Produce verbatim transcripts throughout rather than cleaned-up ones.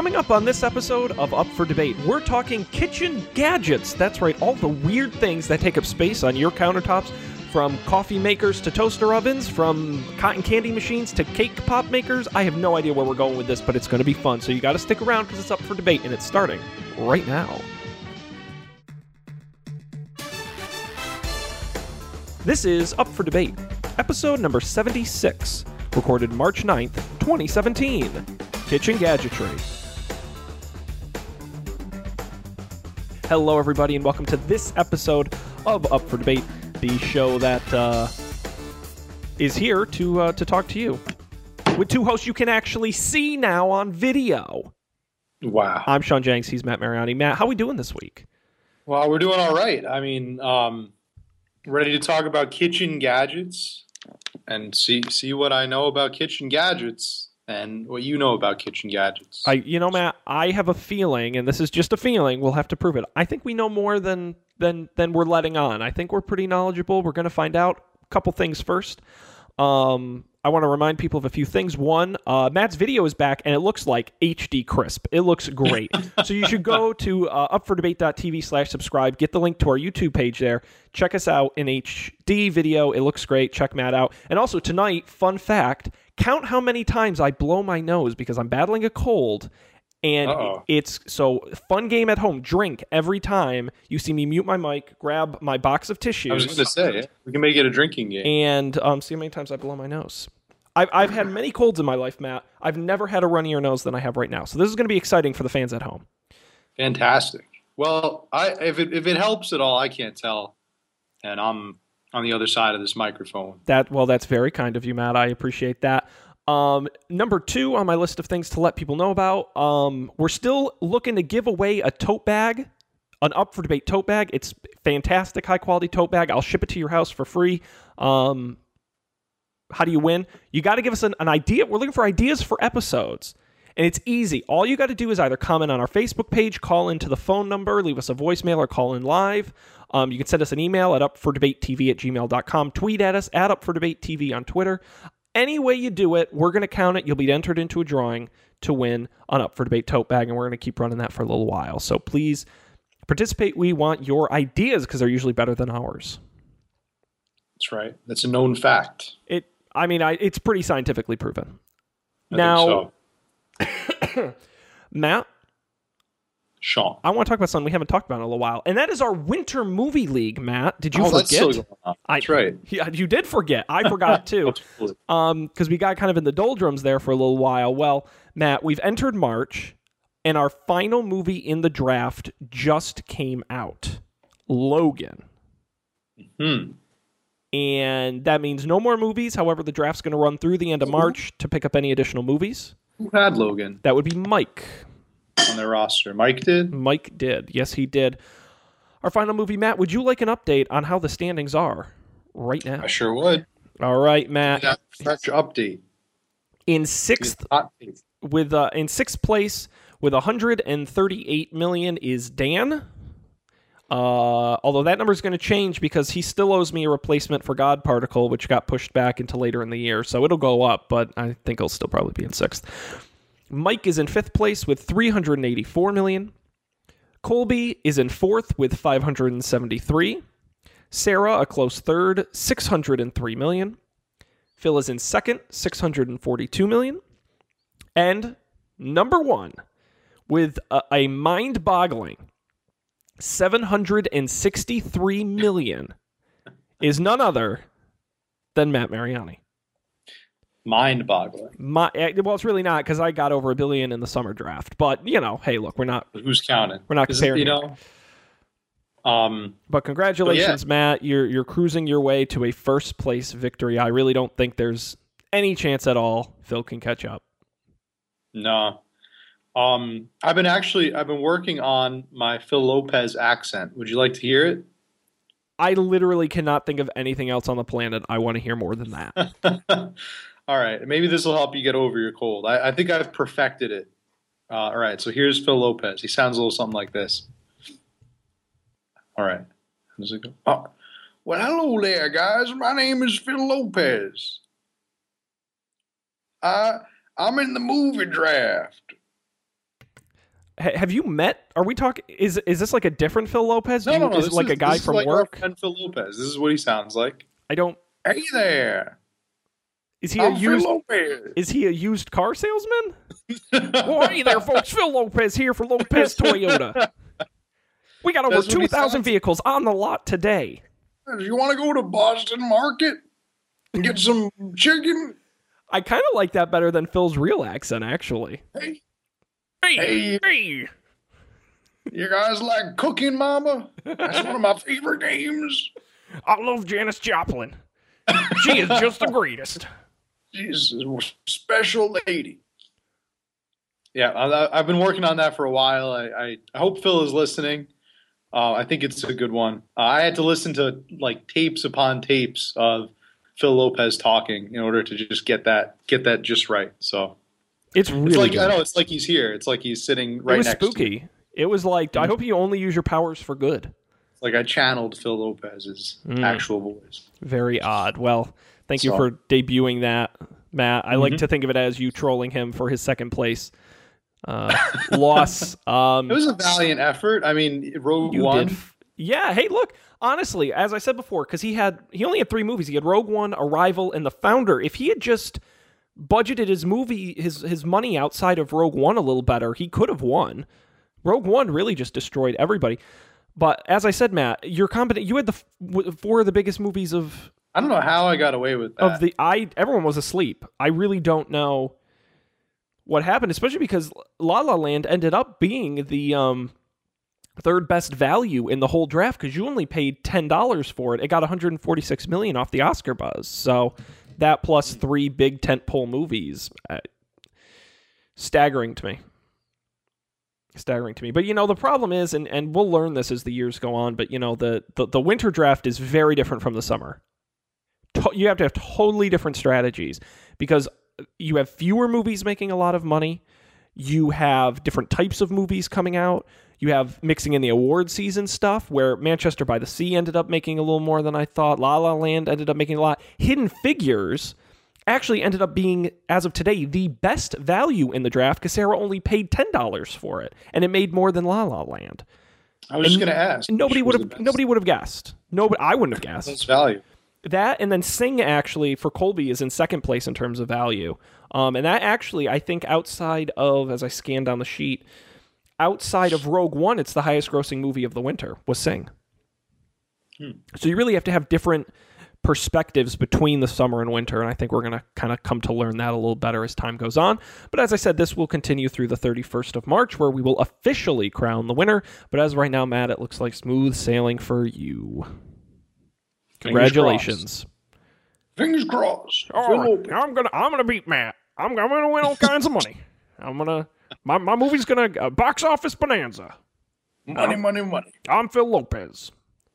Coming up on this episode of Up for Debate, we're talking kitchen gadgets. That's right, all the weird things that take up space on your countertops, from coffee makers to toaster ovens, from cotton candy machines to cake pop makers. I have no idea where we're going with this, but it's going to be fun, so you got to stick around because it's Up for Debate, and it's starting right now. This is Up for Debate, episode number seventy-six, recorded March ninth, twenty seventeen. Kitchen Gadgetry. Hello, everybody, and welcome to this episode of Up for Debate, the show that uh, is here to uh, to talk to you. With two hosts you can actually see now on video. Wow. I'm Sean Jenks. He's Matt Mariani. Matt, how are we doing this week? Well, we're doing all right. I mean... Um... Ready to talk about kitchen gadgets and see see what I know about kitchen gadgets and what you know about kitchen gadgets. I, you know, Matt, I have a feeling, and this is just a feeling, we'll have to prove it. I think we know more than than than we're letting on. I think we're pretty knowledgeable. We're going to find out a couple things first. Um, I want to remind people of a few things. One, uh, Matt's video is back, and it looks like H D crisp. It looks great. So you should go to uh, upfordebate.tv slash subscribe, get the link to our YouTube page there. Check us out in H D video. It looks great. Check Matt out. And also tonight, fun fact, count how many times I blow my nose because I'm battling a cold. And Uh-oh. It's so fun game at home. Drink every time you see me mute my mic, grab my box of tissues. I was going to say, we can make it a drinking game. And um, see how many times I blow my nose. I've, I've had many colds in my life, Matt. I've never had a runnier nose than I have right now. So this is going to be exciting for the fans at home. Fantastic. Well, I, if, it, if it helps at all, I can't tell. And I'm on the other side of this microphone. That Well, that's very kind of you, Matt. I appreciate that. Um, number two on my list of things to let people know about, um, we're still looking to give away a tote bag, an Up for Debate tote bag. It's fantastic, high-quality tote bag. I'll ship it to your house for free. Um, how do you win? You got to give us an, an idea. We're looking for ideas for episodes, and it's easy. All you got to do is either comment on our Facebook page, call into the phone number, leave us a voicemail, or call in live. Um, you can send us an email at upfordebatetv at gmail dot com. Tweet at us at upfordebatetv on Twitter. Any way you do it, we're going to count it. You'll be entered into a drawing to win an Up for Debate tote bag, and we're going to keep running that for a little while. So please participate. We want your ideas because they're usually better than ours. That's right. That's a known fact. It. I mean, I, it's pretty scientifically proven. I now, think so. Matt? Sean. I want to talk about something we haven't talked about in a little while, and that is our Winter Movie League, Matt. Did you oh, forget? That's, so good. that's I, right. Yeah, you did forget. I forgot, too, because um, we got kind of in the doldrums there for a little while. Well, Matt, we've entered March, and our final movie in the draft just came out, Logan. Mm-hmm. And that means no more movies. However, the draft's going to run through the end of March to pick up any additional movies. Who had Logan? That would be Mike. On their roster. Mike did? Mike did. Yes, he did. Our final movie, Matt, would you like an update on how the standings are right now? I sure would. All right, Matt. Yeah, that's your update. In sixth, with, uh, in sixth place with one hundred thirty-eight million dollars is Dan. Uh, although that number is going to change because he still owes me a replacement for God Particle, which got pushed back into later in the year. So it'll go up, but I think it'll still probably be in sixth. Mike is in fifth place with three hundred eighty-four million dollars. Colby is in fourth with five hundred seventy-three million dollars. Sarah, a close third, six hundred three million dollars. Phil is in second, six hundred forty-two million dollars. And number one, with a, a mind-boggling seven hundred sixty-three million dollars, is none other than Matt Mariani. Mind-boggling. My, well, it's really not because I got over a billion in the summer draft. But you know, hey, look, we're not. Who's counting? We're not comparing. It, you know. Um. But congratulations, but yeah. Matt. You're you're cruising your way to a first place victory. I really don't think there's any chance at all Phil can catch up. No. Um. I've been actually I've been working on my Phil Lopez accent. Would you like to hear it? I literally cannot think of anything else on the planet I want to hear more than that. All right, maybe this will help you get over your cold. I, I think I've perfected it. Uh, all right, so here's Phil Lopez. He sounds a little something like this. All right. How does it go? Oh. Well, hello there, guys. My name is Phil Lopez. I, I'm in the movie draft. Have you met? Are we talking? Is is this like a different Phil Lopez? No, you, no, no. Is this like is, a guy this from is like work? Our friend Phil Lopez. This is what he sounds like. I don't. Hey there. Is he I'm a used? Phil Lopez. Is he a used car salesman? Well, hey there, folks. Phil Lopez here for Lopez Toyota. We got over two thousand vehicles on the lot today. Do you want to go to Boston Market and get some chicken? I kind of like that better than Phil's real accent, actually. Hey. Hey, hey. You guys like Cooking Mama? That's one of my favorite games. I love Janis Joplin. She is just the greatest. She's a special lady. Yeah, I, I've been working on that for a while. I, I, I hope Phil is listening. Uh, I think it's a good one. Uh, I had to listen to like tapes upon tapes of Phil Lopez talking in order to just get that get that just right. So. It's really it's like, good. I know, it's like he's here. It's like he's sitting right next to you. It was spooky. It was like, I hope you only use your powers for good. It's like I channeled Phil Lopez's mm. actual voice. Very odd. Well, thank so. you for debuting that, Matt. I mm-hmm. like to think of it as you trolling him for his second place uh, loss. Um, it was a valiant effort. I mean, Rogue One. Did. Yeah. Hey, look. Honestly, as I said before, because he had he only had three movies. He had Rogue One, Arrival, and The Founder. If he had just budgeted his movie, his his money outside of Rogue One a little better, he could have won. Rogue One really just destroyed everybody. But as I said, Matt, you're competent. You had the f- four of the biggest movies of. I don't know how I got away with that. Of the I, everyone was asleep. I really don't know what happened, especially because La La Land ended up being the um, third best value in the whole draft because you only paid ten dollars for it. It got one hundred forty-six million dollars off the Oscar buzz. So. That plus three big tentpole movies. Uh, staggering to me. Staggering to me. But, you know, the problem is, and, and we'll learn this as the years go on, but, you know, the, the, the winter draft is very different from the summer. To- you have to have totally different strategies because you have fewer movies making a lot of money. You have different types of movies coming out. You have mixing in the award season stuff where Manchester by the Sea ended up making a little more than I thought. La La Land ended up making a lot. Hidden Figures actually ended up being, as of today, the best value in the draft because Sarah only paid ten dollars for it, and it made more than La La Land. I was and just going to ask. Nobody would have nobody would have guessed. Nobody, I wouldn't have guessed. That's value. That and then Sing, actually, for Colby is in second place in terms of value. Um, and that actually, I think outside of, as I scan down the sheet, outside of Rogue One, it's the highest-grossing movie of the winter, was Sing. Hmm. So you really have to have different perspectives between the summer and winter, and I think we're going to kind of come to learn that a little better as time goes on. But as I said, this will continue through the thirty-first of March, where we will officially crown the winner. But as of right now, Matt, it looks like smooth sailing for you. Congratulations. Fingers crossed. Fingers crossed. All right. I'm going to I'm gonna beat Matt. I'm, I'm going to win all kinds of money. I'm going to... My my movie's going to... Uh, box office bonanza. Money, um, money, money. I'm Phil Lopez.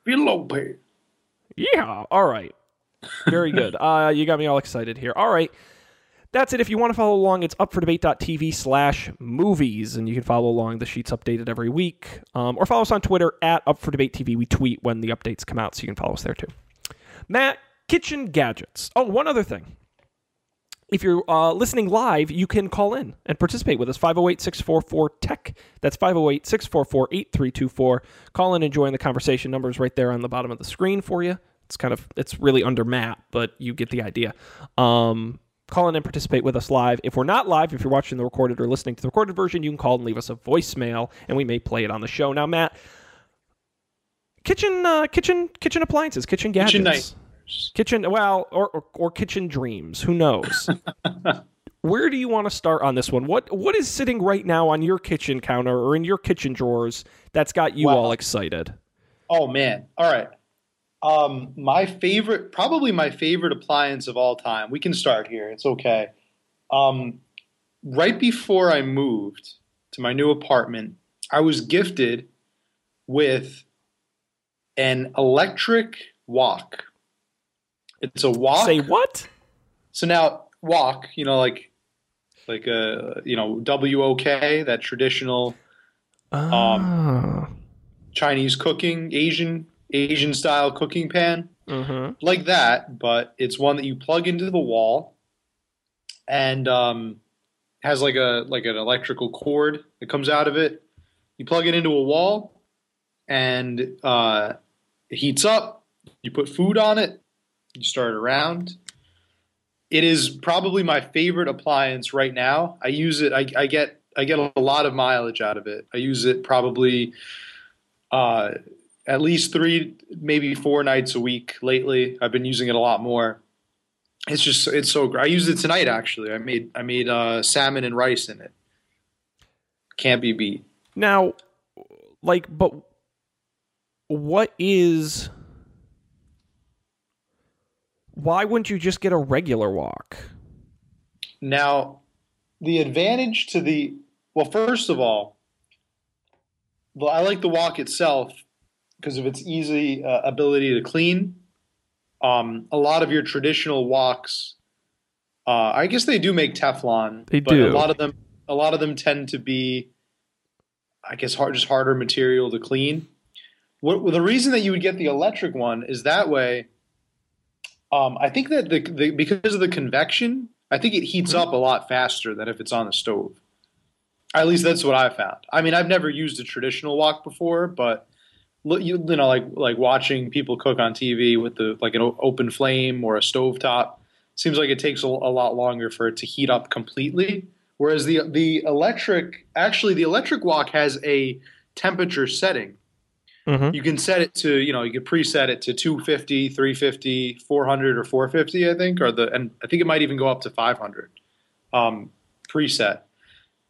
Phil Lopez. Yeah. All right. Very good. Uh, you got me all excited here. All right. That's it. If you want to follow along, it's upfordebate.tv slash movies, and you can follow along. The sheet's updated every week. Um, or follow us on Twitter at upfordebatetv. We tweet when the updates come out, so you can follow us there, too. Matt, kitchen gadgets. Oh, one other thing. If you're uh, listening live, you can call in and participate with us. five oh eight, six four four, T E C. That's five oh eight, six four four, eight three two four. Call in and join the conversation. Number's right there on the bottom of the screen for you. It's kind of, it's really under Matt, but you get the idea. Um, call in and participate with us live. If we're not live, if you're watching the recorded or listening to the recorded version, you can call and leave us a voicemail, and we may play it on the show. Now, Matt, kitchen, uh, kitchen, kitchen appliances, kitchen gadgets. Kitchen night. Kitchen, well, or, or or kitchen dreams. Who knows? Where do you want to start on this one? What What is sitting right now on your kitchen counter or in your kitchen drawers that's got you wow. all excited? Oh, man. All right. Um, my favorite, probably my favorite appliance of all time. We can start here. It's okay. Um, right before I moved to my new apartment, I was gifted with an electric wok. It's a wok. Say what? So now wok, you know, like, like a, you know, wok, that traditional oh. um, Chinese cooking, Asian, Asian style cooking pan, mm-hmm. like that. But it's one that you plug into the wall, and um, has like a like an electrical cord that comes out of it, you plug it into a wall, and uh, it heats up. You put food on it. You stir it around. It is probably my favorite appliance right now. I use it. I, I get I get a lot of mileage out of it. I use it probably uh, at least three, maybe four nights a week lately. I've been using it a lot more. It's just it's so great. I used it tonight actually. I made I made uh, salmon and rice in it. Can't be beat. Now, like, but what is? Why wouldn't you just get a regular wok? Now, the advantage to the – well, first of all, well, I like the wok itself because of its easy uh, ability to clean. Um, a lot of your traditional woks uh, – I guess they do make Teflon. They but do. A lot of them, a lot of them tend to be, I guess, hard, just harder material to clean. What, well, the reason that you would get the electric one is that way – Um, I think that the, the because of the convection, I think it heats up a lot faster than if it's on the stove. At least that's what I found. I mean, I've never used a traditional wok before, but you, you know, like like watching people cook on T V with the like an open flame or a stovetop, seems like it takes a, a lot longer for it to heat up completely. Whereas the the electric actually the electric wok has a temperature setting. Mm-hmm. You can set it to, you know, you can preset it to two fifty, three fifty, four hundred, or four fifty, I think, or the, and I think it might even go up to five hundred um, preset.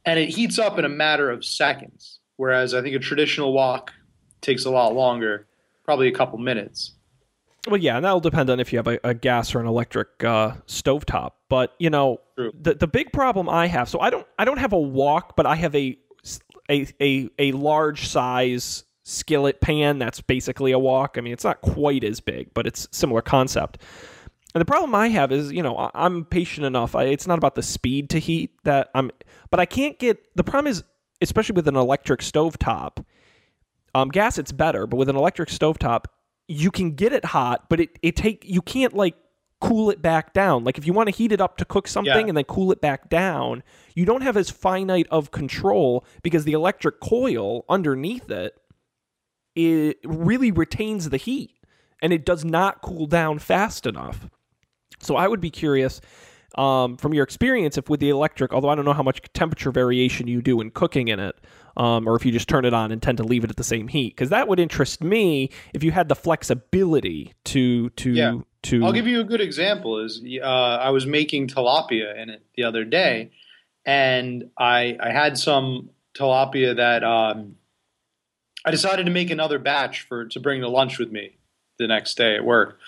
And it heats up in a matter of seconds, whereas I think a traditional wok takes a lot longer, probably a couple minutes. Well, yeah, and that'll depend on if you have a, a gas or an electric uh, stovetop. But, you know, the, the big problem I have, so I don't I don't have a wok, but I have a a a, a large size skillet pan that's basically a wok. I mean, it's not quite as big, but it's similar concept. And the problem I have is, you know, I'm patient enough. I, it's not about the speed to heat that I'm, but I can't get, the problem is, especially with an electric stovetop, um, gas, it's better, but with an electric stovetop, you can get it hot, but it, it take, you can't like cool it back down. Like if you want to heat it up to cook something yeah. and then cool it back down, you don't have as finite of control because the electric coil underneath it, it really retains the heat and it does not cool down fast enough. So I would be curious um, from your experience if with the electric, although I don't know how much temperature variation you do in cooking in it, um, or if you just turn it on and tend to leave it at the same heat, because that would interest me if you had the flexibility to... to, yeah. to... I'll give you a good example. Is uh, I was making tilapia in it the other day, and I, I had some tilapia that... Um, I decided to make another batch for to bring to lunch with me the next day at work.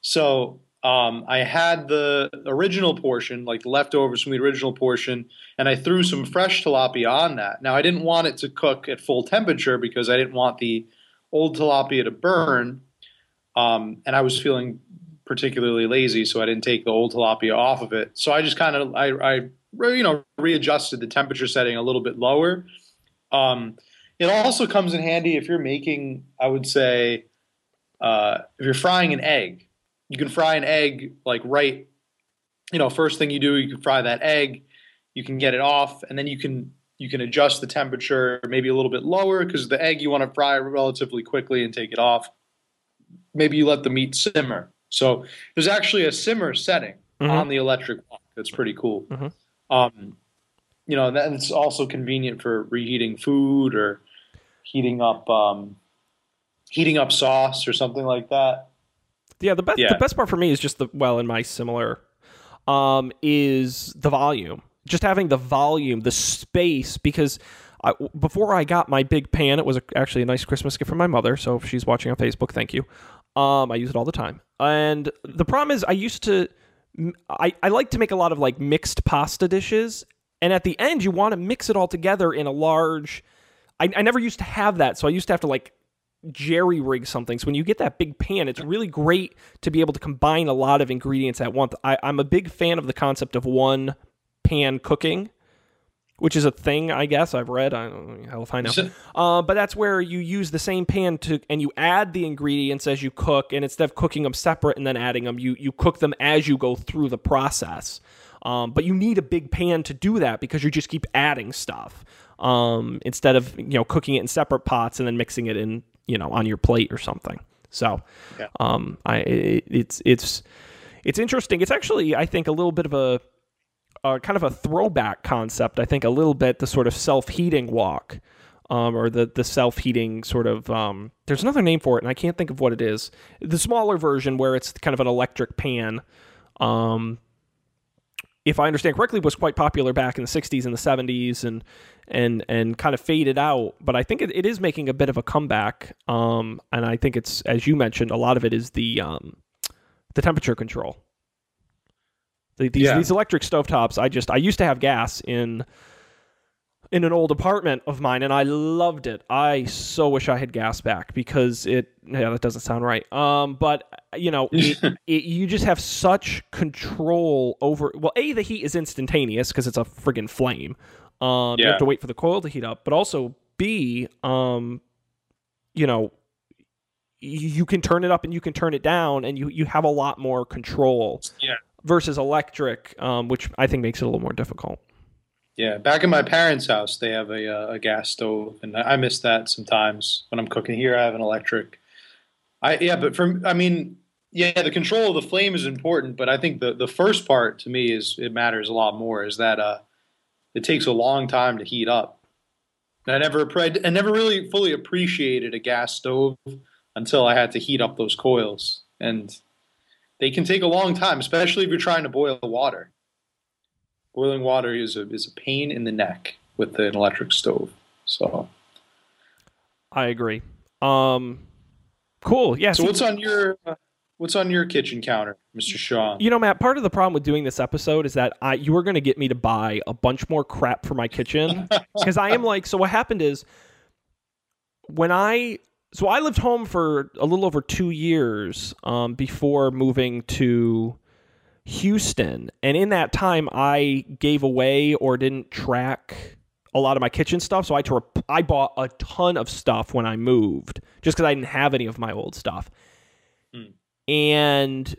So um, I had the original portion, like the leftovers from the original portion, and I threw some fresh tilapia on that. Now, I didn't want it to cook at full temperature because I didn't want the old tilapia to burn, um, and I was feeling particularly lazy, so I didn't take the old tilapia off of it. So I just kind of I, I you know readjusted the temperature setting a little bit lower. Um It also comes in handy if you're making, I would say, uh, if you're frying an egg. You can fry an egg like right, you know, first thing you do, you can fry that egg. You can get it off, and then you can you can adjust the temperature maybe a little bit lower because the egg you want to fry relatively quickly and take it off. Maybe you let the meat simmer. So there's actually a simmer setting mm-hmm. on the electric wok. That's pretty cool. Mm-hmm. Um, you know, and it's also convenient for reheating food or heating up um, heating up sauce or something like that. Yeah, the best yeah. the best part for me is just the well in my similar um, is the volume. Just having the volume, the space, because I, before I got my big pan, it was a, actually a nice Christmas gift from my mother, so if she's watching on Facebook, thank you. Um, I use it all the time. And the problem is I used to I, I like to make a lot of like mixed pasta dishes, and at the end you want to mix it all together in a large I, I never used to have that, so I used to have to, like, jerry-rig something. So when you get that big pan, it's really great to be able to combine a lot of ingredients at once. I, I'm a big fan of the concept of one pan cooking, which is a thing, I guess, I've read. I don't know, I'll find out. Uh, but that's where you use the same pan to, and you add the ingredients as you cook, and instead of cooking them separate and then adding them, you, you cook them as you go through the process. Um, but you need a big pan to do that because you just keep adding stuff um, instead of, you know, cooking it in separate pots and then mixing it in, you know, on your plate or something. So yeah. um, I, it, it's, it's, it's interesting. It's actually, I think, a little bit of a, a kind of a throwback concept. I think a little bit the sort of self-heating wok um, or the, the self-heating sort of, um, there's another name for it and I can't think of what it is. The smaller version where it's kind of an electric pan, um, if I understand correctly, was quite popular back in the sixties and the seventies and and and kind of faded out. But I think it, it is making a bit of a comeback. Um, and I think it's, as you mentioned, a lot of it is the um, the temperature control. The, these, yeah. these electric stovetops, I just I used to have gas in in an old apartment of mine, and I loved it. I so wish I had gas back because it. Yeah, that doesn't sound right. Um, but you know, it, it, you just have such control over. Well, A, the heat is instantaneous because it's a friggin' flame. Um, yeah. You have to wait for the coil to heat up. But also, B, um, you know, you can turn it up and you can turn it down, and you you have a lot more control. Yeah. Versus electric, um, which I think makes it a little more difficult. Yeah, back in my parents' house, they have a, a gas stove, and I miss that sometimes when I'm cooking here. I have an electric. I yeah, but from I mean, yeah, the control of the flame is important, but I think the, the first part to me is it matters a lot more. Is that uh, it takes a long time to heat up. And I never I never really fully appreciated a gas stove until I had to heat up those coils, and they can take a long time, especially if you're trying to boil water. Boiling water is a is a pain in the neck with an electric stove. So, I agree. Um, cool. Yeah. So, what's on your uh, what's on your kitchen counter, Mister Shaw? You know, Matt. Part of the problem with doing this episode is that I you were going to get me to buy a bunch more crap for my kitchen because I am like. So, what happened is when I. So I lived home for a little over two years um, before moving to Houston. And in that time, I gave away or didn't track a lot of my kitchen stuff. So I, to rep- I bought a ton of stuff when I moved just because I didn't have any of my old stuff. Mm. And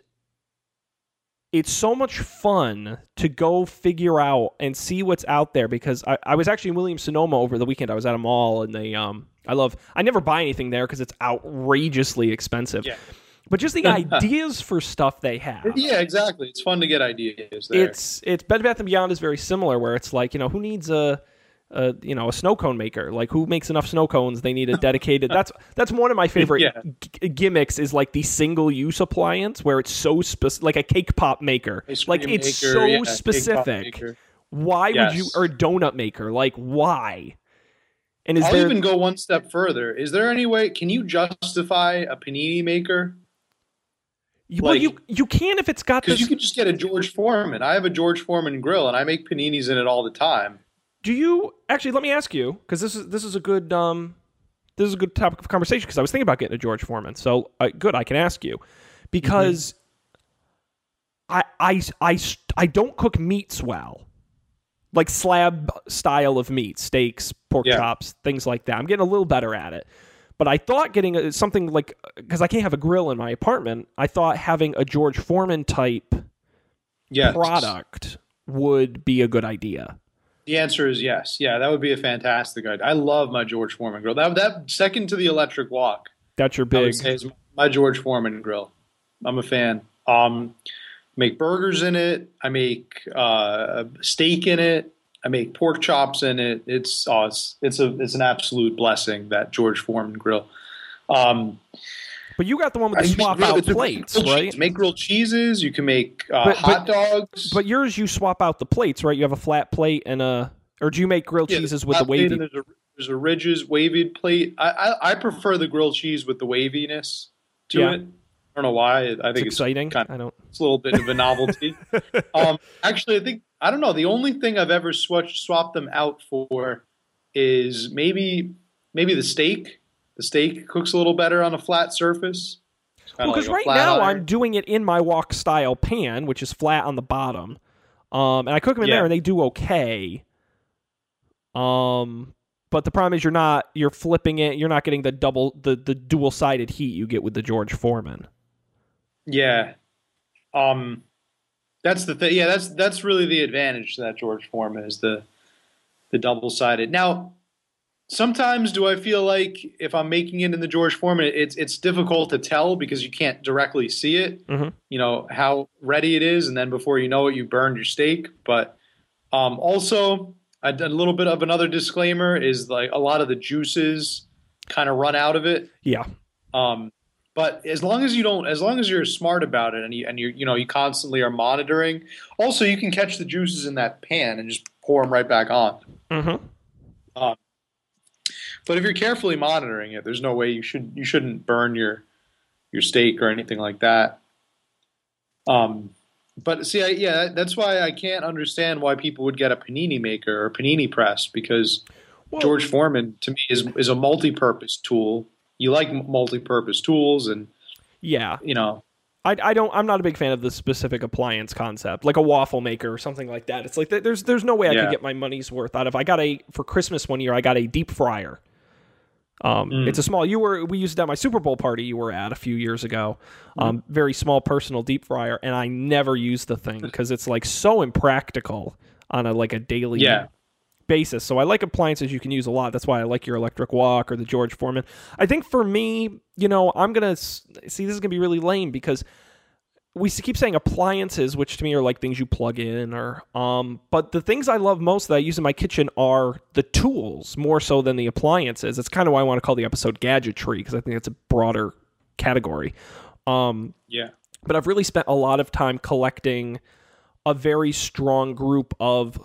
it's so much fun to go figure out and see what's out there because I, I was actually in Williams-Sonoma over the weekend. I was at a mall and they... Um, I love, I never buy anything there because it's outrageously expensive. Yeah. But just the ideas for stuff they have. Yeah, exactly. It's fun to get ideas there. It's, it's Bed Bath and Beyond is very similar where it's like, you know, who needs a, a you know, a snow cone maker? Like who makes enough snow cones? They need a dedicated, that's, that's one of my favorite yeah. g- gimmicks is like the single use appliance where it's so specific, like a cake pop maker. Like it's maker, so yeah, specific. Why yes. would you, or a donut maker? Like why? And is I'll there, even go one step further. Is there any way, can you justify a panini maker? You, like, well, you you can if it's got this. Because you can just get a George Foreman. I have a George Foreman grill, and I make paninis in it all the time. Do you, actually, let me ask you, because this is this is a good um, this is a good topic of conversation, because I was thinking about getting a George Foreman. So, uh, good, I can ask you. Because mm-hmm. I, I, I, I don't cook meats well. Like slab style of meat, steaks, pork yeah. chops, things like that. I'm getting a little better at it. But I thought getting a, something like, because I can't have a grill in my apartment, I thought having a George Foreman type yes. product would be a good idea. The answer is yes. Yeah, that would be a fantastic idea. I love my George Foreman grill. That, that second to the electric wok. That's your big. I would say is my George Foreman grill. I'm a fan. Um make burgers in it. I make uh, steak in it. I make pork chops in it. It's oh, it's it's a it's an absolute blessing, that George Foreman grill. Um, but you got the one with the swap out plates, right? You can make grilled cheeses. You can make uh, but, hot but, dogs. But yours, you swap out the plates, right? You have a flat plate and a, or do you make grilled yeah, cheeses with the wavy? There's a, there's a ridges waved plate. I, I I prefer the grilled cheese with the waviness to yeah. it. I don't know why. I think it's, exciting. It's kind of, I don't. It's a little bit of a novelty. um, actually, I think I don't know. The only thing I've ever switched, swapped them out for is maybe maybe the steak. The steak cooks a little better on a flat surface. Well, because like right now iron. I'm doing it in my wok style pan, which is flat on the bottom, um, and I cook them in yeah. there, and they do okay. Um. But the problem is you're not you're flipping it. You're not getting the double the, the dual sided heat you get with the George Foreman. Yeah, um, That's the thing. Yeah, that's that's really the advantage to that George Foreman, is the the double sided. Now, sometimes do I feel like if I'm making it in the George Foreman, it's it's difficult to tell because you can't directly see it. Mm-hmm. You know how ready it is, and then before you know it, you burned your steak. But um, also a, a little bit of another disclaimer is like a lot of the juices kind of run out of it. Yeah. Um, But as long as you don't, as long as you're smart about it, and you and you you know you constantly are monitoring. Also, you can catch the juices in that pan and just pour them right back on. Mm-hmm. Um, but if you're carefully monitoring it, there's no way you should you shouldn't burn your your steak or anything like that. Um, but see, I, yeah, that's why I can't understand why people would get a panini maker or panini press, because Whoa. George Foreman to me is is a multi-purpose tool. You like multi-purpose tools, and yeah, you know, I I don't I'm not a big fan of the specific appliance concept, like a waffle maker or something like that. It's like there's there's no way I yeah. could get my money's worth out of. I got a for Christmas one year I got a deep fryer. Um, mm. It's a small. You were we used it at my Super Bowl party you were at a few years ago. Mm. Um, very small personal deep fryer, and I never used the thing because it's like so impractical on a like a daily. Yeah. basis. So I like appliances you can use a lot. That's why I like your electric wok or the George Foreman. I think for me, you know, I'm going to see this is going to be really lame because we keep saying appliances, which to me are like things you plug in or, um, but the things I love most that I use in my kitchen are the tools more so than the appliances. That's kind of why I want to call the episode gadgetry, because I think that's a broader category. Um, yeah. But I've really spent a lot of time collecting a very strong group of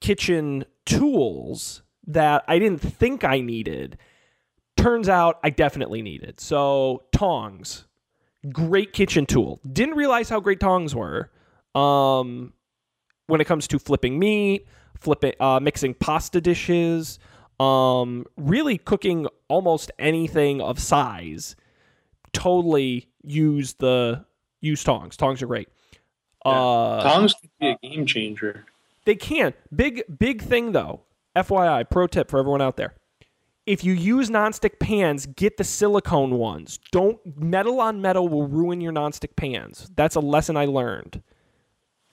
kitchen tools that I didn't think I needed. Turns out I definitely needed. So tongs, great kitchen tool. Didn't realize how great tongs were. Um, when it comes to flipping meat, flipping, uh, mixing pasta dishes, um, really cooking almost anything of size, totally use the use tongs. Tongs are great. Yeah. Uh, tongs can be a game changer. They can. Big, big thing, though. F Y I, pro tip for everyone out there. If you use nonstick pans, get the silicone ones. Don't metal on metal will ruin your nonstick pans. That's a lesson I learned.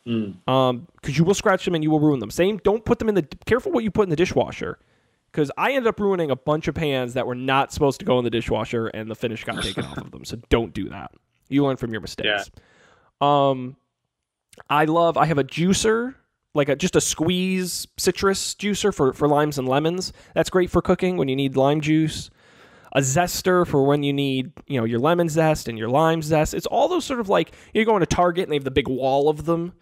Mm. Um, because you will scratch them and you will ruin them. Same, don't put them in the... Careful what you put in the dishwasher. Because I ended up ruining a bunch of pans that were not supposed to go in the dishwasher and the finish got taken off of them. So don't do that. You learn from your mistakes. Yeah. Um, I love... I have a juicer... like a, just a squeeze citrus juicer for, for limes and lemons. That's great for cooking when you need lime juice. A zester for when you need, you know, your lemon zest and your lime zest. It's all those sort of like, you're going to Target and they have the big wall of them.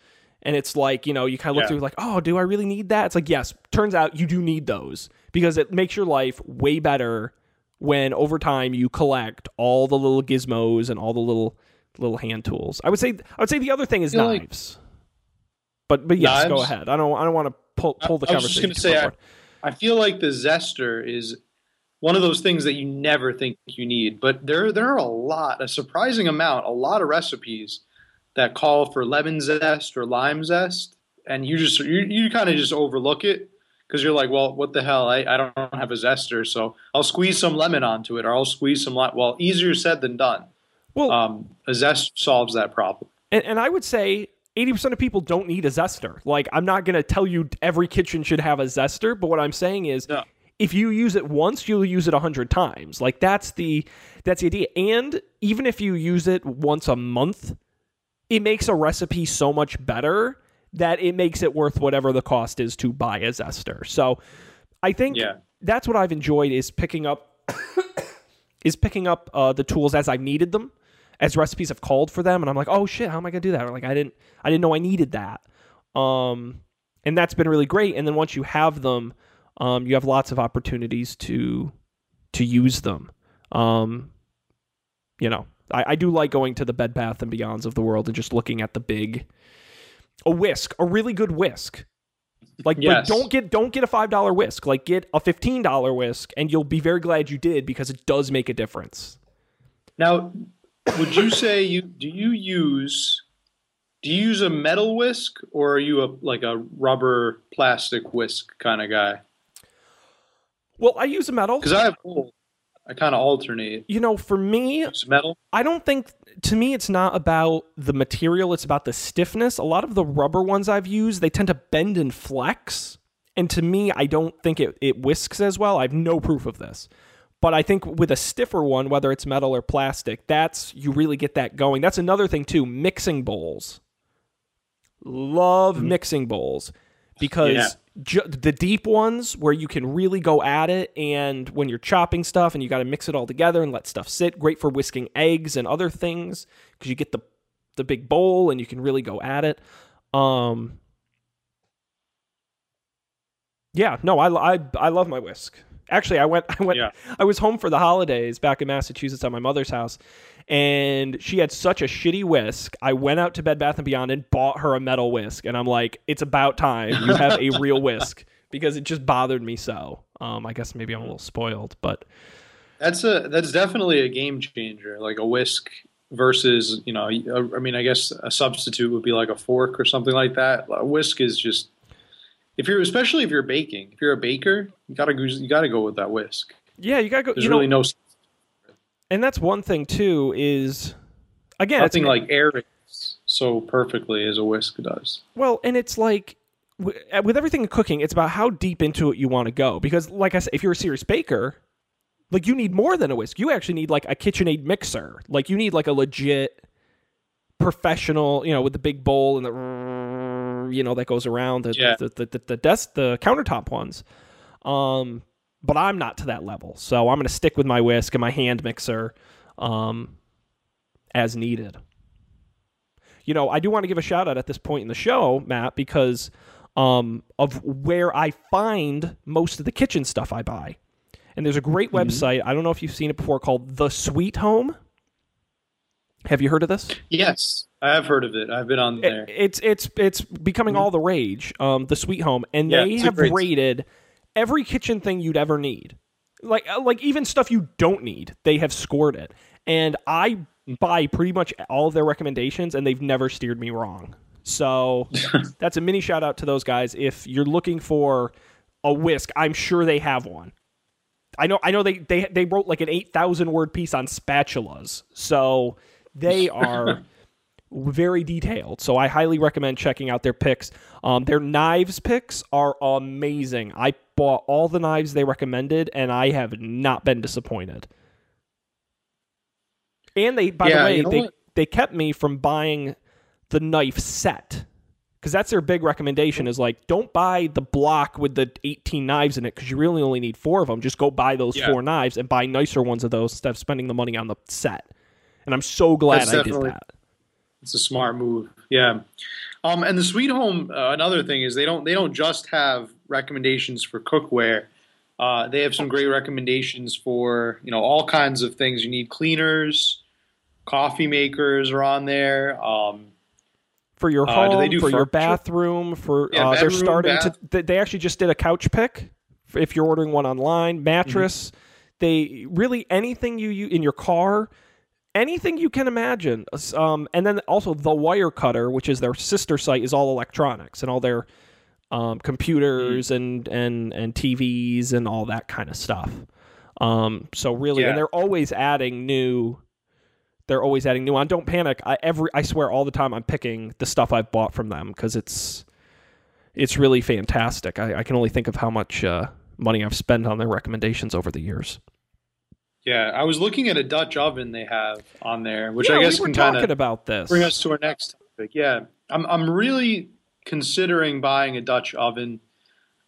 And it's like, you know, you kind of look yeah. through like, oh, do I really need that? It's like, yes, turns out you do need those because it makes your life way better when over time you collect all the little gizmos and all the little little hand tools. I would say, I would say the other thing is you're knives. Like- But but yes, no, go ahead. I don't I don't want to pull pull the I conversation. I was just going to say, I, I feel like the zester is one of those things that you never think you need, but there there are a lot, a surprising amount, a lot of recipes that call for lemon zest or lime zest, and you just you, you kind of just overlook it because you're like, well, what the hell? I, I don't have a zester, so I'll squeeze some lemon onto it, or I'll squeeze some lime. Well, easier said than done. Well, um, a zest solves that problem. And, and I would say. eighty percent of people don't need a zester. Like, I'm not going to tell you every kitchen should have a zester, but what I'm saying is no. If you use it once, you'll use it one hundred times. Like, that's the that's the idea. And even if you use it once a month, it makes a recipe so much better that it makes it worth whatever the cost is to buy a zester. So I think yeah. that's what I've enjoyed is picking up, is picking up uh, the tools as I've needed them. As recipes have called for them, and I'm like, oh shit, how am I gonna do that? Or like, I didn't, I didn't know I needed that, um, and that's been really great. And then once you have them, um, you have lots of opportunities to to use them. Um, you know, I, I do like going to the Bed Bath and Beyonds of the world and just looking at the big a whisk, a really good whisk. Like, yes. like don't get don't get a five dollar whisk, like get a fifteen dollar whisk, and you'll be very glad you did because it does make a difference. Now. Would you say you do you use do you use a metal whisk or are you a like a rubber plastic whisk kind of guy? Well, I use a metal because I have both. I kind of alternate. You know, for me, it's metal. I don't think, to me, it's not about the material. It's about the stiffness. A lot of the rubber ones I've used, they tend to bend and flex. And to me, I don't think it, it whisks as well. I have no proof of this. But I think with a stiffer one, whether it's metal or plastic, that's, you really get that going. That's another thing, too. Mixing bowls. Love mm-hmm. mixing bowls. Because yeah. ju- the deep ones where you can really go at it, and when you're chopping stuff and you got to mix it all together and let stuff sit, great for whisking eggs and other things because you get the the big bowl and you can really go at it. Um, yeah, no, I, I, I love my whisk. Actually, I went I went yeah. I was home for the holidays back in Massachusetts at my mother's house, and she had such a shitty whisk. I went out to Bed Bath and Beyond and bought her a metal whisk, and I'm like, it's about time you have a real whisk, because it just bothered me so. Um, I guess maybe I'm a little spoiled, but that's a that's definitely a game changer, like a whisk versus, you know, I mean, I guess a substitute would be like a fork or something like that. A whisk is just, if you're, especially if you're baking, if you're a baker, you gotta go, you gotta go with that whisk. Yeah, you gotta go. There's you really know, no. And that's one thing too is, again, nothing it's, like aerates so perfectly as a whisk does. Well, and it's like with everything in cooking, it's about how deep into it you want to go. Because, like I said, if you're a serious baker, like you need more than a whisk. You actually need like a KitchenAid mixer. Like you need like a legit professional, you know, with the big bowl and the, you know, that goes around the yeah. the, the, the the desk, the countertop ones. Um. But I'm not to that level, so I'm going to stick with my whisk and my hand mixer um, as needed. You know, I do want to give a shout-out at this point in the show, Matt, because um, of where I find most of the kitchen stuff I buy. And there's a great mm-hmm. website, I don't know if you've seen it before, called The Sweet Home. Have you heard of this? Yes, I have heard of it. I've been on there. It, it's, it's, it's becoming mm-hmm. all the rage, um, The Sweet Home, and yeah, they have great... rated... every kitchen thing you'd ever need, like like even stuff you don't need, they have scored it. And I buy pretty much all of their recommendations, and they've never steered me wrong. So that's a mini shout out to those guys. If you're looking for a whisk, I'm sure they have one. I know I know they they, they wrote like an eight thousand word piece on spatulas. So they are... very detailed, so I highly recommend checking out their picks. Um, their knives picks are amazing. I bought all the knives they recommended, and I have not been disappointed. And they, by yeah, the way, you know they what? they kept me from buying the knife set, because that's their big recommendation: is like, don't buy the block with the eighteen knives in it, because you really only need four of them. Just go buy those yeah. four knives and buy nicer ones of those instead of spending the money on the set. And I'm so glad that's I definitely- did that. It's a smart move, yeah. Um, and the Sweet Home, uh, another thing is they don't they don't just have recommendations for cookware. Uh, they have some great recommendations for, you know, all kinds of things you need. Cleaners, coffee makers are on there. Um, for your home, uh, do they do for furniture? Your bathroom, for yeah, uh, bedroom, they're starting bath. to. They actually just did a couch pick if you're ordering one online. Mattress, mm-hmm. they really anything you use in your car. Anything you can imagine. Um, and then also the Wirecutter, which is their sister site, is all electronics and all their um, computers and, and, and T Vs and all that kind of stuff. Um, so really, yeah. and they're always adding new. They're always adding new on. Don't panic. I every I swear all the time I'm picking the stuff I've bought from them because it's it's really fantastic. I, I can only think of how much uh, money I've spent on their recommendations over the years. Yeah, I was looking at a Dutch oven they have on there, which yeah, I guess we were can talking about this. Bring us to our next topic. Yeah, I'm I'm really considering buying a Dutch oven.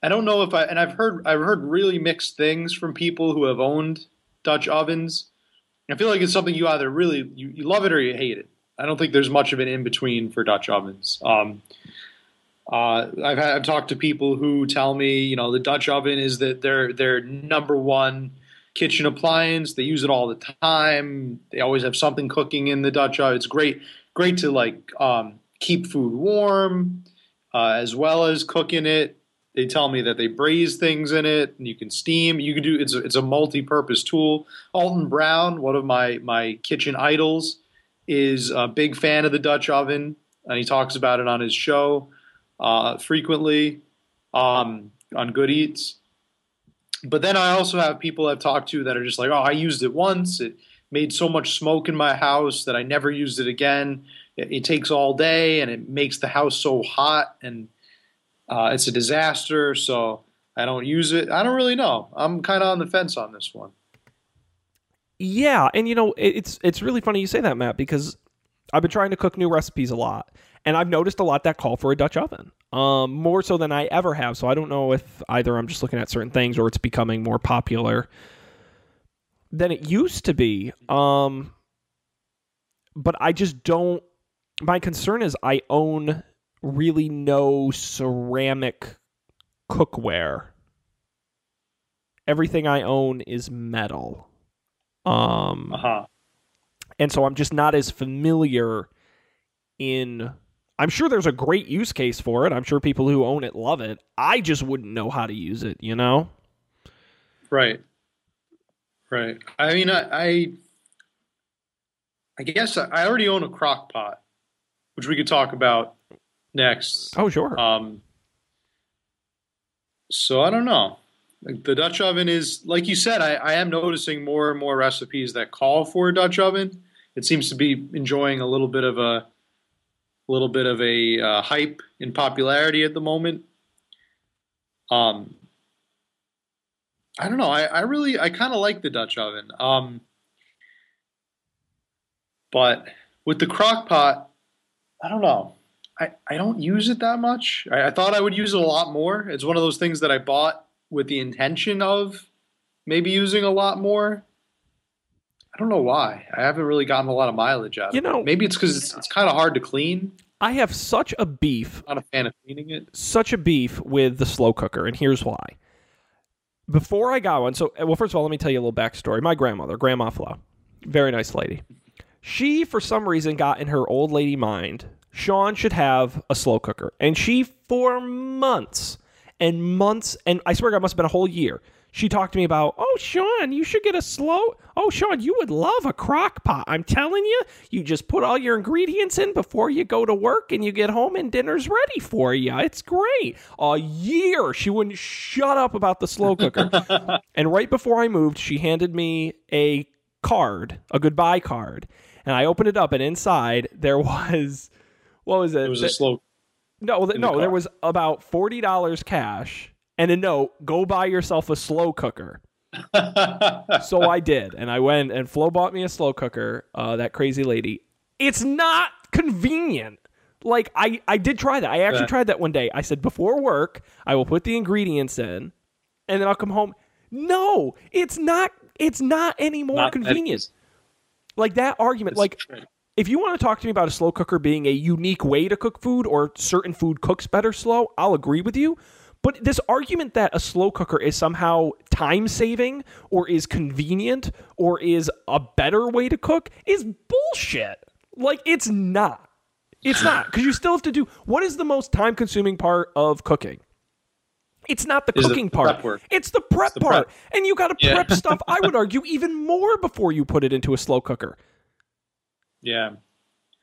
I don't know if I and I've heard I've heard really mixed things from people who have owned Dutch ovens. I feel like it's something you either really you, you love it or you hate it. I don't think there's much of an in between for Dutch ovens. Um, uh, I've had, I've talked to people who tell me, you know, the Dutch oven is that their their number one kitchen appliance. They use it all the time. They always have something cooking in the Dutch oven. It's great, great to like um, keep food warm, uh, as well as cooking it. They tell me that they braise things in it, and you can steam. You can do it's a, it's a multi-purpose tool. Alton Brown, one of my my kitchen idols, is a big fan of the Dutch oven, and he talks about it on his show uh, frequently um, on Good Eats. But then I also have people I've talked to that are just like, oh, I used it once. It made so much smoke in my house that I never used it again. It, it takes all day, and it makes the house so hot, and uh, it's a disaster, so I don't use it. I don't really know. I'm kind of on the fence on this one. Yeah, and you know, it's it's really funny you say that, Matt, because I've been trying to cook new recipes a lot, and I've noticed a lot that call for a Dutch oven, um, more so than I ever have. So I don't know if either I'm just looking at certain things or it's becoming more popular than it used to be. Um, but I just don't. My concern is I own really no ceramic cookware. Everything I own is metal. Um, uh-huh. And so I'm just not as familiar in, I'm sure there's a great use case for it. I'm sure people who own it love it. I just wouldn't know how to use it, you know? Right. Right. I mean, I, I, I guess I already own a crock pot, which we could talk about next. Oh, sure. Um, so I don't know. The Dutch oven is, like you said, I, I am noticing more and more recipes that call for a Dutch oven. It seems to be enjoying a little bit of a, a little bit of a uh, hype in popularity at the moment. Um, I don't know. I, I really, I kind of like the Dutch oven. Um, but with the crock pot, I don't know. I, I don't use it that much. I, I thought I would use it a lot more. It's one of those things that I bought with the intention of maybe using a lot more. I don't know why. I haven't really gotten a lot of mileage out of it. You know, maybe it's because it's, it's kind of hard to clean. I have such a beef. I'm not a fan of cleaning it. Such a beef with the slow cooker, and here's why. Before I got one, so, well, first of all, let me tell you a little backstory. My grandmother, Grandma Flo, very nice lady. She, for some reason, got in her old lady mind, Sean should have a slow cooker. And she, for months... And months, and I swear God, it must have been a whole year. She talked to me about, oh, Sean, you should get a slow, oh, Sean, you would love a crock pot. I'm telling you, you just put all your ingredients in before you go to work and you get home and dinner's ready for you. It's great. A year, she wouldn't shut up about the slow cooker. And right before I moved, she handed me a card, a goodbye card. And I opened it up, and inside there was, what was it? It was a slow cooker. No, th- no, the there was about forty dollars cash and a note, go buy yourself a slow cooker. So I did. And I went and Flo bought me a slow cooker, uh, that crazy lady. It's not convenient. Like, I, I did try that. I actually yeah. tried that one day. I said, before work, I will put the ingredients in and then I'll come home. No, it's not. It's not any more not convenient. That like that argument, it's like... If you want to talk to me about a slow cooker being a unique way to cook food or certain food cooks better slow, I'll agree with you. But this argument that a slow cooker is somehow time-saving or is convenient or is a better way to cook is bullshit. Like, it's not. It's not. Because you still have to do... What is the most time-consuming part of cooking? It's not the is cooking the part. Work. It's the prep it's the part. Prep. And you got to yeah. prep stuff, I would argue, even more before you put it into a slow cooker. Yeah.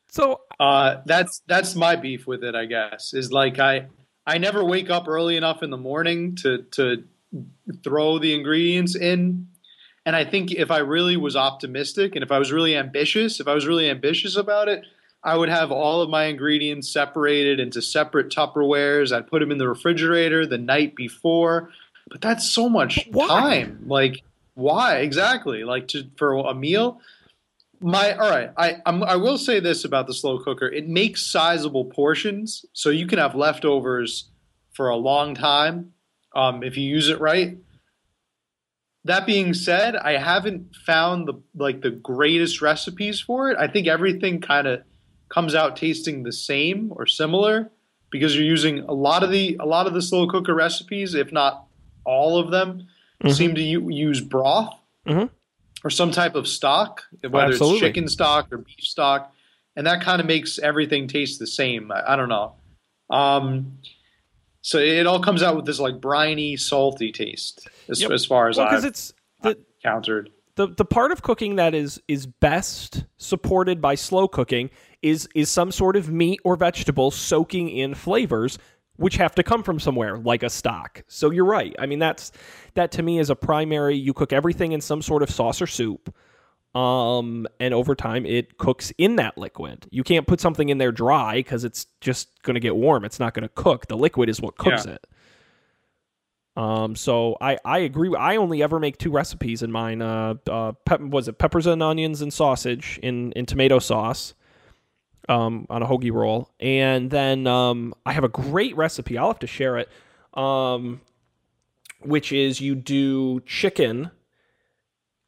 So uh, that's that's my beef with it, I guess, is like I I never wake up early enough in the morning to to throw the ingredients in. And I think if I really was optimistic and if I was really ambitious, if I was really ambitious about it, I would have all of my ingredients separated into separate Tupperwares. I'd put them in the refrigerator the night before. But that's so much time. Like, why exactly? Like to for a meal? My all right. I I'm, I will say this about the slow cooker: it makes sizable portions, so you can have leftovers for a long time um, if you use it right. That being said, I haven't found the like the greatest recipes for it. I think everything kind of comes out tasting the same or similar because you're using a lot of the a lot of the slow cooker recipes, if not all of them, mm-hmm. seem to u- use broth. Mm-hmm. Or some type of stock, whether Absolutely. It's chicken stock or beef stock. And that kind of makes everything taste the same. I, I don't know. Um, so it all comes out with this like briny, salty taste as, yep. as far as well, I've, it's the, I've encountered. The, the part of cooking that is is best supported by slow cooking is is some sort of meat or vegetable soaking in flavors which have to come from somewhere, like a stock. So you're right. I mean, that's that to me is a primary. You cook everything in some sort of sauce or soup, um, and over time it cooks in that liquid. You can't put something in there dry because it's just going to get warm. It's not going to cook. The liquid is what cooks yeah. it. Um, so I, I agree. I only ever make two recipes in mine. Uh, uh, pep- was it peppers and onions and sausage in, in tomato sauce, um, on a hoagie roll. And then, um, I have a great recipe. I'll have to share it. Um, which is you do chicken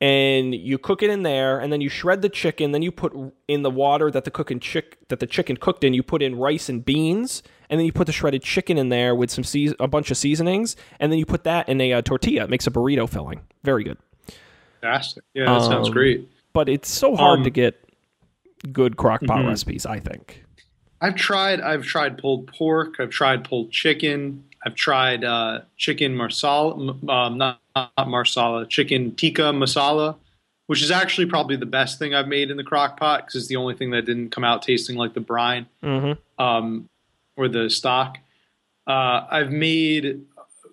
and you cook it in there and then you shred the chicken. Then you put in the water that the cooking chick that the chicken cooked in, you put in rice and beans. And then you put the shredded chicken in there with some seas- a bunch of seasonings, and then you put that in a uh, tortilla. It makes a burrito filling. Very good. Fantastic. Yeah, that um, sounds great. But it's so hard um, to get good crockpot mm-hmm. recipes, I think. I've tried I've tried pulled pork. I've tried pulled chicken. I've tried uh, chicken marsala, um, not, not marsala, chicken tikka masala, which is actually probably the best thing I've made in the crockpot because it's the only thing that didn't come out tasting like the brine. Mm-hmm. Um Or the stock. Uh, I've made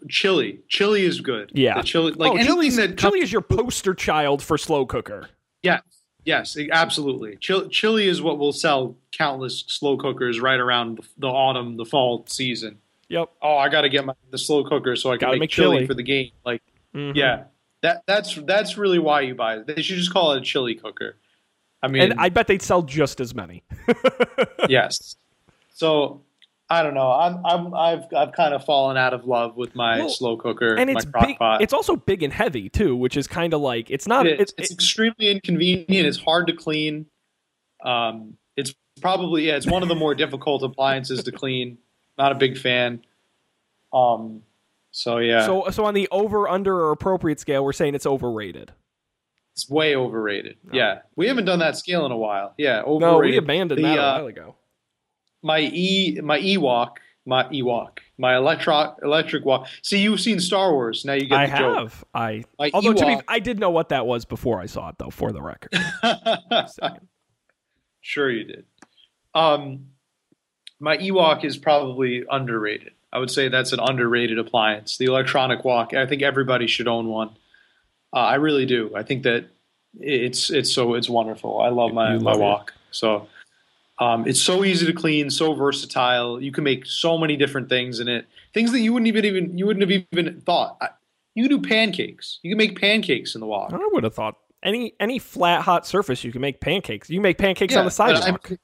chili. Chili is good. Yeah. The chili, like oh, anything that chili is your poster child for slow cooker. Yes. Yes. Absolutely. Chili, chili is what will sell countless slow cookers right around the, the autumn, the fall season. Yep. Oh, I got to get my the slow cooker so I can make, make chili, chili for the game. Like, mm-hmm. yeah. That that's that's really why you buy it. They should just call it a chili cooker. I mean, and I bet they'd sell just as many. yes. So. I don't know. I'm, I'm, I've, I've kind of fallen out of love with my well, slow cooker, and it's my crock big, pot. It's also big and heavy too, which is kind of like it's not. It it's, it's it, extremely inconvenient. It's hard to clean. Um, it's probably yeah. It's one of the more difficult appliances to clean. Not a big fan. Um. So yeah. So so on the over, under, or appropriate scale, we're saying it's overrated. It's way overrated. No. Yeah, we haven't done that scale in a while. Yeah, overrated. No, we abandoned the, that a while ago. My e my Ewok, my Ewok, my electric electric walk. See, you've seen Star Wars. Now you get I the have. joke. I have. Although Ewok, to me, I did know what that was before I saw it, though. For the record, so. Sure you did. Um, my Ewok is probably underrated. I would say that's an underrated appliance. The electronic walk. I think everybody should own one. Uh, I really do. I think that it's it's so it's wonderful. I love my you my love walk. It. So. Um, it's so easy to clean, so versatile. You can make so many different things in it. Things that you wouldn't even, even you wouldn't have even thought. I, you can do pancakes. You can make pancakes in the wok. I would have thought any any flat hot surface you can make pancakes. You make pancakes yeah, on the sidewalk. I,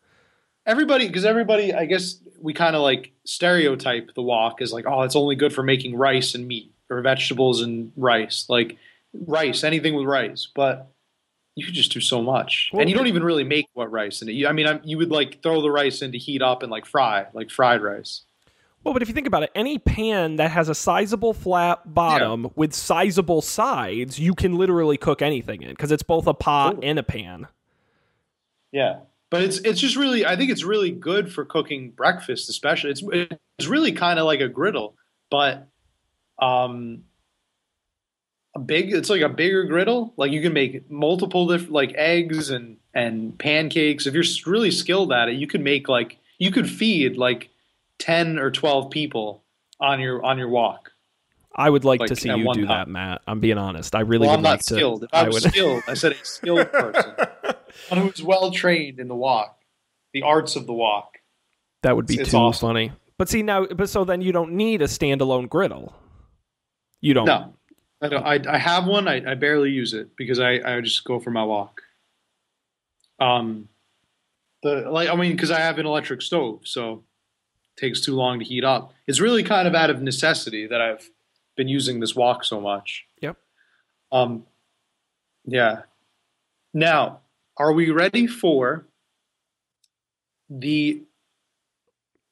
everybody, because everybody, I guess we kind of like stereotype the wok as like, oh, it's only good for making rice and meat or vegetables and rice, like rice, anything with rice, but. You could just do so much, well, and you don't even really make what rice in it. You, I mean, I'm, you would like throw the rice in to heat up and like fry, like fried rice. Well, but if you think about it, any pan that has a sizable flat bottom yeah. with sizable sides, you can literally cook anything in because it's both a pot totally. and a pan. Yeah, but it's it's just really, I think it's really good for cooking breakfast, especially. It's it's really kind of like a griddle, but um. A big, it's like a bigger griddle. Like you can make multiple different, like eggs and and pancakes. If you're really skilled at it, you could make like you could feed like ten or twelve people on your on your walk. I would like, like to see you do time. that, Matt. I'm being honest. I really well, would I'm like not skilled. To, if I, I was would... skilled. I said a skilled person, one who's well trained in the walk, the arts of the walk. That would be it's, too awesome. funny. But see now, but so then you don't need a standalone griddle. You don't. No. I, don't, I I have one. I, I barely use it because I, I just go for my walk. Um, the like I mean because I have an electric stove, so it takes too long to heat up. It's really kind of out of necessity that I've been using this walk so much. Yep. Um. Yeah. Now, are we ready for the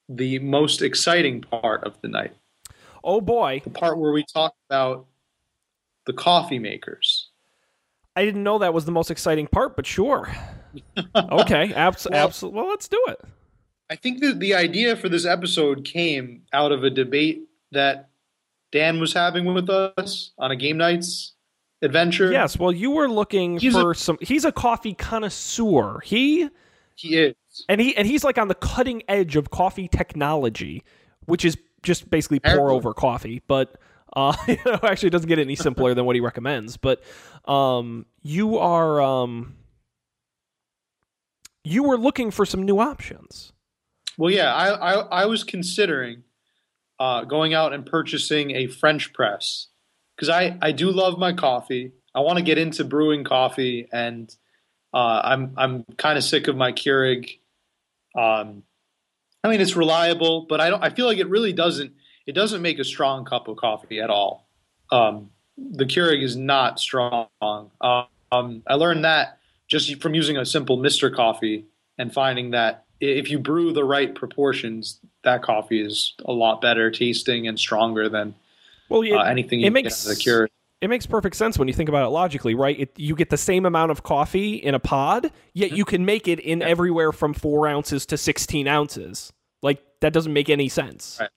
the most exciting part of the night? Oh boy! The part where we talk about. The coffee makers. I didn't know that was the most exciting part, but sure. Okay, absolutely. Well, abso- well, let's do it. I think that the idea for this episode came out of a debate that Dan was having with us on a game nights adventure. Yes, well, you were looking he's for a, some. He's a coffee connoisseur. He he is, and he and he's like on the cutting edge of coffee technology, which is just basically pour over coffee. But uh, you know, actually, it doesn't get any simpler than what he recommends. But um, you are um, you were looking for some new options. Well, yeah, I I, I was considering uh, going out and purchasing a French press because I, I do love my coffee. I want to get into brewing coffee, and uh, I'm I'm kind of sick of my Keurig. Um, I mean, it's reliable, but I don't. I feel like it really doesn't. It doesn't make a strong cup of coffee at all. Um, the Keurig is not strong. Um, I learned that just from using a simple Mister Coffee and finding that if you brew the right proportions, that coffee is a lot better tasting and stronger than well, it, uh, anything you it makes, get out of the Keurig. It makes perfect sense when you think about it logically, right? It, you get the same amount of coffee in a pod, yet you can make it in everywhere from four ounces to sixteen ounces. Like, that doesn't make any sense. Right.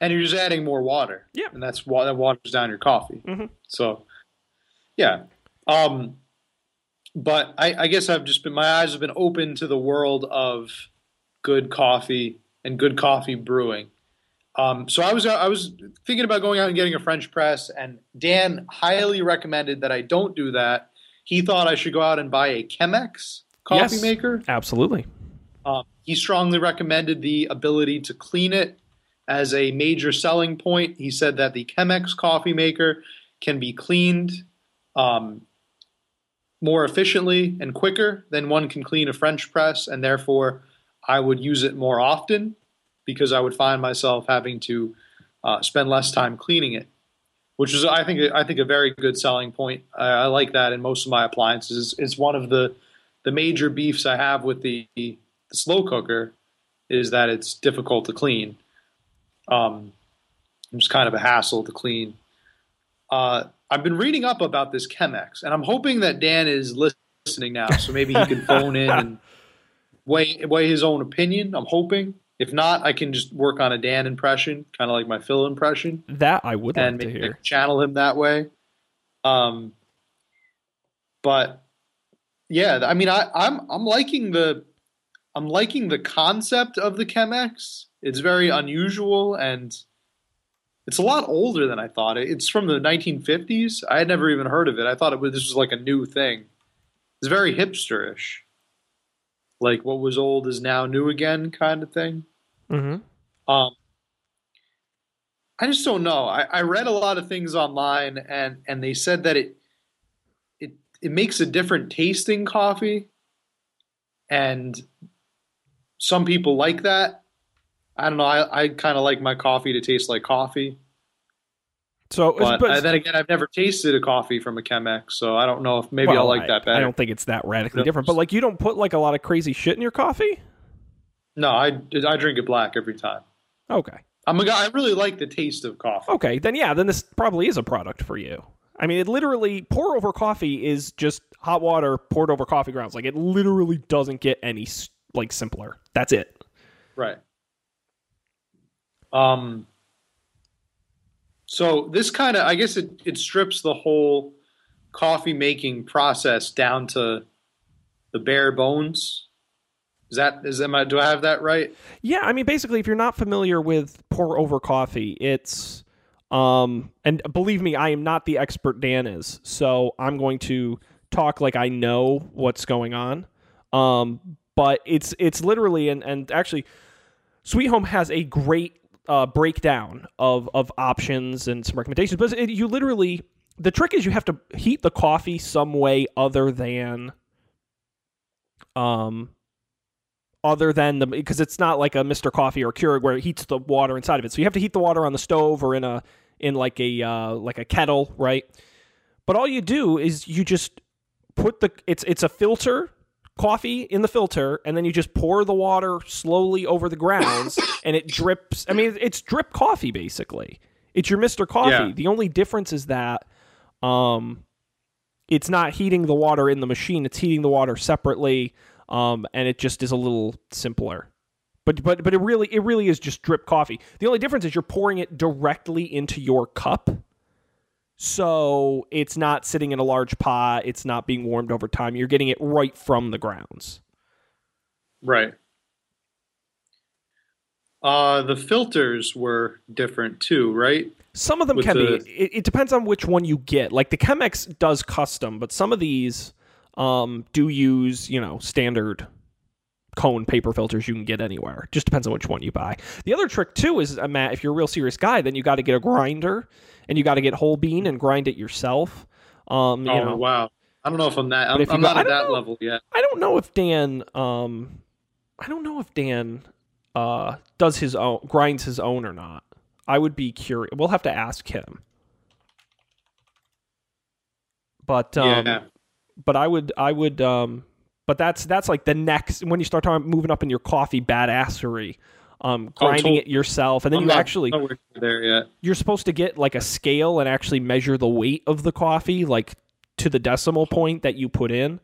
And you're just adding more water. Yeah. And that's why that waters down your coffee. Mm-hmm. So, yeah. Um, but I, I guess I've just been, my eyes have been open to the world of good coffee and good coffee brewing. Um, so I was I was thinking about going out and getting a French press, and Dan highly recommended that I don't do that. He thought I should go out and buy a Chemex coffee yes, maker. Absolutely. Um, he strongly recommended the ability to clean it as a major selling point. He said that the Chemex coffee maker can be cleaned um, more efficiently and quicker than one can clean a French press, and therefore I would use it more often, because I would find myself having to uh, spend less time cleaning it, which is, I think, I think a very good selling point. I, I like that in most of my appliances. It's, it's one of the, the major beefs I have with the, the slow cooker is that it's difficult to clean. Um, it's kind of a hassle to clean. Uh, I've been reading up about this Chemex, and I'm hoping that Dan is listening now, so maybe he can phone in and weigh, weigh his own opinion. I'm hoping. If not, I can just work on a Dan impression, kind of like my Phil impression. That I would like to hear. Channel him that way. Um, but yeah, I mean, I, I'm I'm liking the I'm liking the concept of the Chemex. It's very unusual, and it's a lot older than I thought. It's from the nineteen fifties. I had never even heard of it. I thought it was this was like a new thing. It's very hipsterish, like what was old is now new again, kind of thing. Mm-hmm. Um, I just don't know. I, I read a lot of things online, and, and they said that it it it makes a different tasting coffee, and some people like that. I don't know. I, I kind of like my coffee to taste like coffee. So, but, but I, then again, I've never tasted a coffee from a Chemex, so I don't know if maybe well, I'll like I, that better. I don't think it's that radically different. But like, you don't put like a lot of crazy shit in your coffee? No, I, I drink it black every time. Okay. I'm a guy. I really like the taste of coffee. Okay, then yeah, then this probably is a product for you. I mean, it literally pour over coffee is just hot water poured over coffee grounds. Like, it literally doesn't get any like simpler. That's it. Right. Um. So this kind of, I guess it, it strips the whole coffee making process down to the bare bones. Is that, is am I, do I have that right? Yeah. I mean, basically, if you're not familiar with pour over coffee, it's, um, and believe me, I am not the expert Dan is, so I'm going to talk like I know what's going on. Um, but it's, it's literally, and, and actually Sweet Home has a great Uh, breakdown of of options and some recommendations, but it, you literally the trick is you have to heat the coffee some way other than um other than the because it's not like a Mister Coffee or Keurig where it heats the water inside of it. So you have to heat the water on the stove or in a in like a uh, like a kettle, right? But all you do is you just put the it's it's a filter. Coffee in the filter, and then you just pour the water slowly over the grounds, and it drips. I mean, it's drip coffee, basically. It's your Mister Coffee. Yeah. The only difference is that um, it's not heating the water in the machine. It's heating the water separately, um, and it just is a little simpler. But but but it really it really is just drip coffee. The only difference is you're pouring it directly into your cup. So it's not sitting in a large pot. It's not being warmed over time. You're getting it right from the grounds. Right. Uh, the filters were different too, right? Some of them With can the... be. It, it depends on which one you get. Like the Chemex does custom, but some of these um, do use, you know, standard cone paper filters you can get anywhere. Just depends on which one you buy. The other trick too is, uh, Matt, if you're a real serious guy, then you got to get a grinder and you got to get whole bean and grind it yourself. Um, you oh know. Wow! I don't know if I'm that. I'm, if I'm go, not at that know, level yet. I don't know if Dan. Um, I don't know if Dan uh, does his own, grinds his own or not. I would be curious. We'll have to ask him. But um, yeah. but I would I would um, but that's that's like the next when you start talking moving up in your coffee badassery. Um, grinding oh, it yourself, and then I'm you not, actually not there yet. You're supposed to get like a scale and actually measure the weight of the coffee, like to the decimal point that you put in.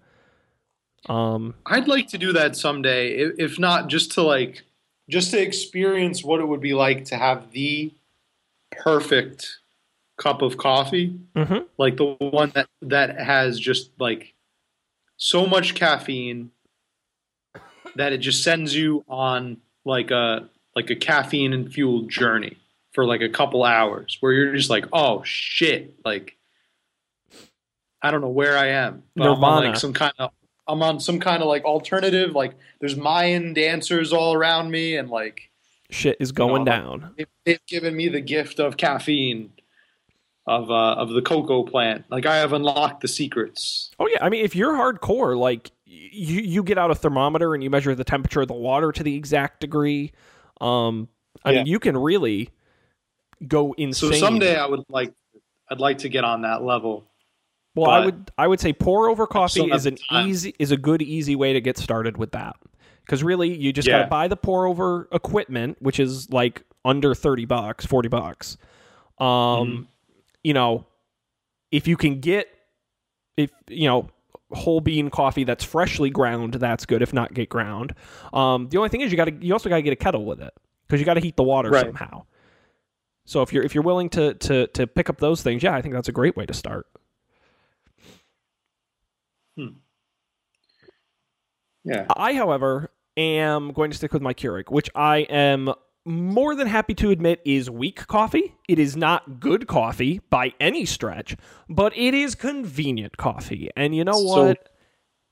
Um, I'd like to do that someday, if not just to like just to experience what it would be like to have the perfect cup of coffee, mm-hmm. like the one that that has just like so much caffeine that it just sends you on. Like a like a caffeine and fuel journey for like a couple hours where you're just like, oh shit, like I don't know where I am, but Nirvana. I'm on like some kind of I'm on some kind of like alternative, like there's Mayan dancers all around me and like shit is going you know, down. Like, they've given me the gift of caffeine of uh, of the cocoa plant. Like I have unlocked the secrets. Oh yeah, I mean if you're hardcore, like You you get out a thermometer and you measure the temperature of the water to the exact degree. Um, I yeah. mean, you can really go insane. So someday I would like, I'd like to get on that level. Well, I would I would say pour over coffee is an time. easy is a good easy way to get started with that because really you just yeah. gotta buy the pour over equipment, which is like under thirty bucks, forty bucks. Um, mm. you know, if you can get if you know. whole bean coffee that's freshly ground, that's good. If not, get ground. Um, the only thing is you got to you also got to get a kettle with it because you got to heat the water right. somehow. So if you're if you're willing to to to pick up those things, yeah, I think that's a great way to start. Hmm. Yeah. I, however, am going to stick with my Keurig, which I am more than happy to admit is weak coffee. It is not good coffee by any stretch, but it is convenient coffee. And you know so, what?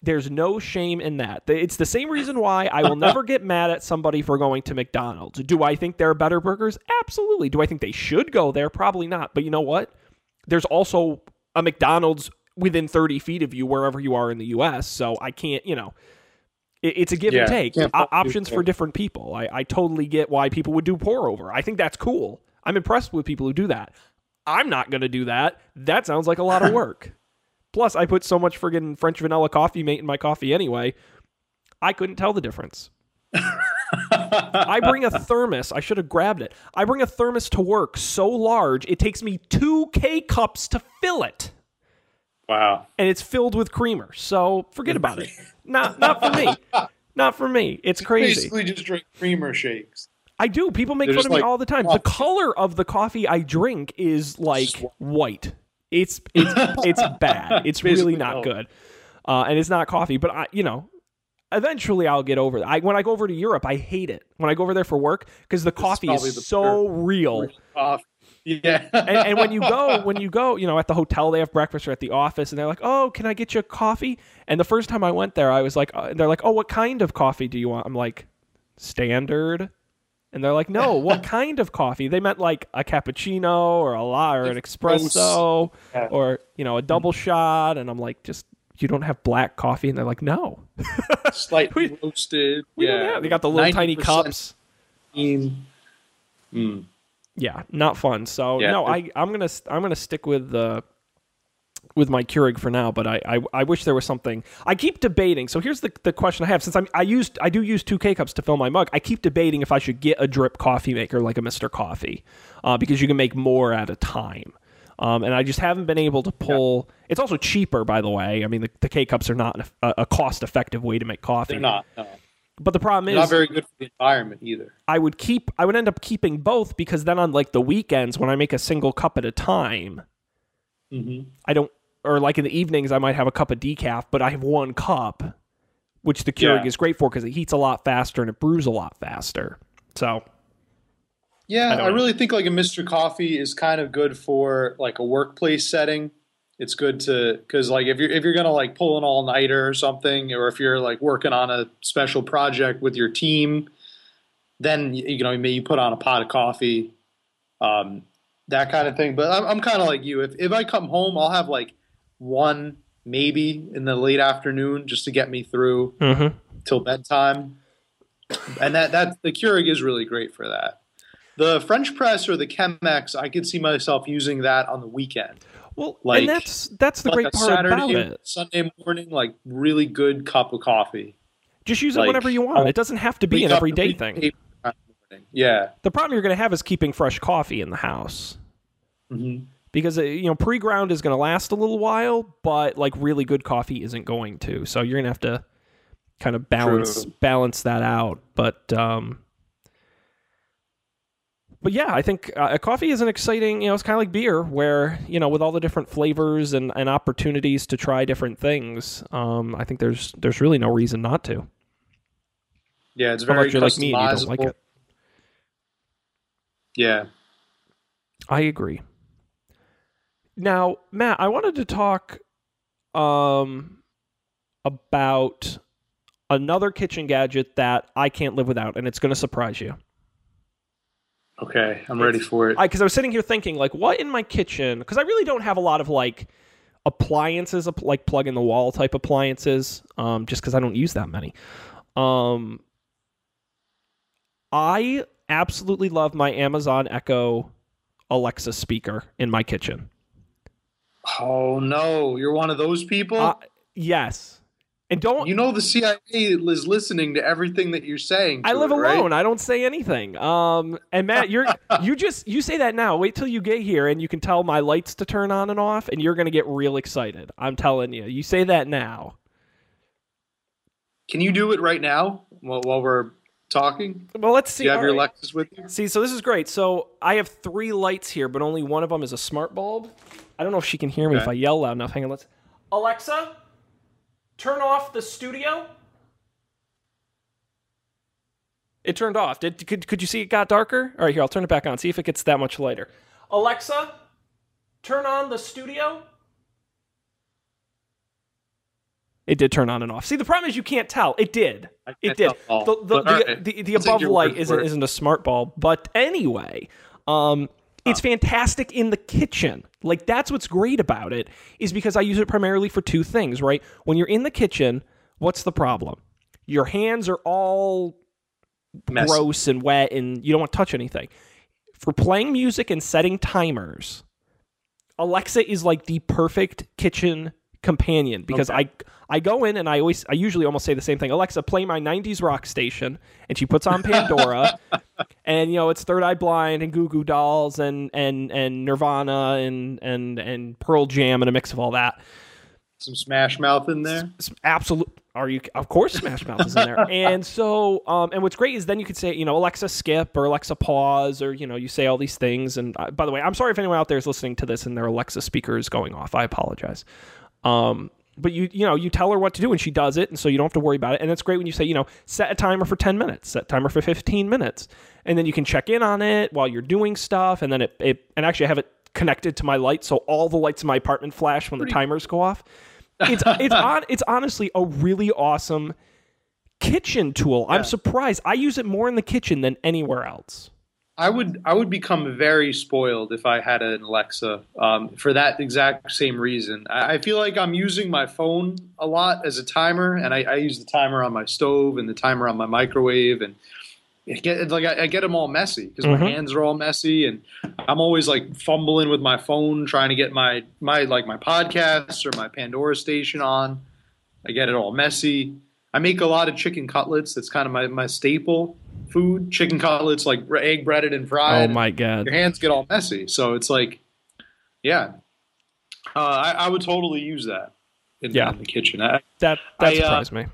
There's no shame in that. It's the same reason why I will never get mad at somebody for going to McDonald's. Do I think there are better burgers? Absolutely. Do I think they should go there? Probably not. But you know what? There's also a McDonald's within thirty feet of you, wherever you are in the U S. So I can't, you know, it's a give yeah, and take. O- options for different people. I, I totally get why people would do pour over. I think that's cool. I'm impressed with people who do that. I'm not going to do that. That sounds like a lot of work. Plus, I put so much friggin' French vanilla coffee mate in my coffee anyway. I couldn't tell the difference. I bring a thermos. I should have grabbed it. I bring a thermos to work so large, it takes me two K-cups to fill it. Wow. And it's filled with creamer. So forget about it. Not not for me. Not for me. It's crazy. Basically just drink creamer shakes. I do. People make They're fun of like, me all the time. Coffee. The color of the coffee I drink is like white. It's it's it's bad. It's really not good. Uh, and it's not coffee, but I you know, eventually I'll get over it. I when I go over to Europe, I hate it. When I go over there for work because the this coffee is, is the so real. Coffee. Yeah. and, and when you go, when you go, you know, at the hotel, they have breakfast or at the office and they're like, oh, can I get you a coffee? And the first time I went there, I was like, uh, they're like, oh, what kind of coffee do you want? I'm like, standard. And they're like, no, what kind of coffee? They meant like a cappuccino or a latte or an espresso yeah. or, you know, a double shot. And I'm like, just, you don't have black coffee. And they're like, no. Slightly we, roasted. We yeah. Don't have. They got the little tiny cups. In. Mm. Yeah, not fun. So yeah. no, I I'm gonna I'm gonna stick with the uh, with my Keurig for now. But I, I I wish there was something. I keep debating. So here's the, the question I have. Since I'm I used I do use two K cups to fill my mug. I keep debating if I should get a drip coffee maker like a Mister Coffee, uh, because you can make more at a time. Um, and I just haven't been able to pull. Yeah. It's also cheaper, by the way. I mean the, the K cups are not a, a cost effective way to make coffee. They're not. No. But the problem is not very good for the environment either. I would keep I would end up keeping both because then on like the weekends when I make a single cup at a time, mm-hmm. I don't or like in the evenings I might have a cup of decaf, but I have one cup, which the Keurig yeah. is great for because it heats a lot faster and it brews a lot faster. So Yeah, I, I really think like a Mister Coffee is kind of good for like a workplace setting. It's good to, because like if you're if you're gonna like pull an all nighter or something, or if you're like working on a special project with your team, then you know maybe you put on a pot of coffee, um, that kind of thing. But I'm, I'm kind of like you. If if I come home, I'll have like one maybe in the late afternoon just to get me through mm-hmm. till bedtime, and that that the Keurig is really great for that. The French press or the Chemex, I could see myself using that on the weekend. Well, like, and that's that's the like great part Saturday, about it. Sunday morning, like really good cup of coffee. Just use like, it whenever you want. I'll, it doesn't have to be an everyday thing. Yeah. The problem you're going to have is keeping fresh coffee in the house. Mm-hmm. Because you know, pre-ground is going to last a little while, but like really good coffee isn't going to. So you're going to have to kind of balance True. balance that out, but um But yeah, I think uh, coffee is an exciting, you know, it's kind of like beer where, you know, with all the different flavors and, and opportunities to try different things, um, I think there's there's really no reason not to. Yeah, it's very customizable. Like me, you don't like it. Yeah. I agree. Now, Matt, I wanted to talk um, about another kitchen gadget that I can't live without, and it's going to surprise you. Okay, I'm ready for it. Because I, I was sitting here thinking, like, what in my kitchen? Because I really don't have a lot of, like, appliances, like plug-in-the-wall type appliances, um, just because I don't use that many. Um, I absolutely love my Amazon Echo Alexa speaker in my kitchen. Oh, no. You're one of those people? Uh, yes. And don't you know the C I A is listening to everything that you're saying? I live it, alone. Right? I don't say anything. Um, and Matt, you're you just you say that now. Wait till you get here, and you can tell my lights to turn on and off, and you're gonna get real excited. I'm telling you. You say that now. Can you do it right now while, while we're talking? Well, let's see. Do you have All your right. Alexas with you? See, so this is great. So I have three lights here, but only one of them is a smart bulb. I don't know if she can hear me okay. if I yell loud enough. Hang on. Let's Alexa. Turn off the studio. It turned off. Did could could you see it got darker? All right, here, I'll turn it back on. See if it gets that much lighter. Alexa, turn on the studio. It did turn on and off. See, the problem is you can't tell. It did. It did. The the, the, the, the, the above light isn't isn't a smart bulb, but anyway, um, it's fantastic in the kitchen. Like, that's what's great about it, is because I use it primarily for two things, right? When you're in the kitchen, what's the problem? Your hands are all messy, gross and wet, and you don't want to touch anything. For playing music and setting timers, Alexa is like the perfect kitchen companion, because okay. I I go in and I always I usually almost say the same thing. Alexa, play my nineties rock station, and she puts on Pandora. And, you know, it's Third Eye Blind and Goo Goo Dolls and and and Nirvana and and and Pearl Jam and a mix of all that. Some Smash Mouth in there? Absolutely. Are you? Of course Smash Mouth is in there. And so, um, and what's great is then you could say, you know, Alexa skip or Alexa pause, or, you know, you say all these things. And uh, by the way, I'm sorry if anyone out there is listening to this and their Alexa speaker is going off. I apologize. Um, but you, you know, you tell her what to do and she does it. And so you don't have to worry about it. And it's great when you say, you know, set a timer for ten minutes, set a timer for fifteen minutes. And then you can check in on it while you're doing stuff. And then it, it and actually I have it connected to my light. So all the lights in my apartment flash when the timers go off. It's, it's on, it's honestly a really awesome kitchen tool. Yeah. I'm surprised. I use it more in the kitchen than anywhere else. I would, I would become very spoiled if I had an Alexa um, for that exact same reason. I, I feel like I'm using my phone a lot as a timer, and I, I use the timer on my stove and the timer on my microwave, and it get, like I, I get them all messy because mm-hmm. my hands are all messy, and I'm always like fumbling with my phone trying to get my my like my podcasts or my Pandora station on. I get it all messy. I make a lot of chicken cutlets. That's kind of my, my staple food. Chicken cutlets, like egg breaded and fried. Oh my God. Your hands get all messy. So it's like, yeah, uh, I, I would totally use that in, yeah. in the kitchen. I, that that I, surprised uh, me.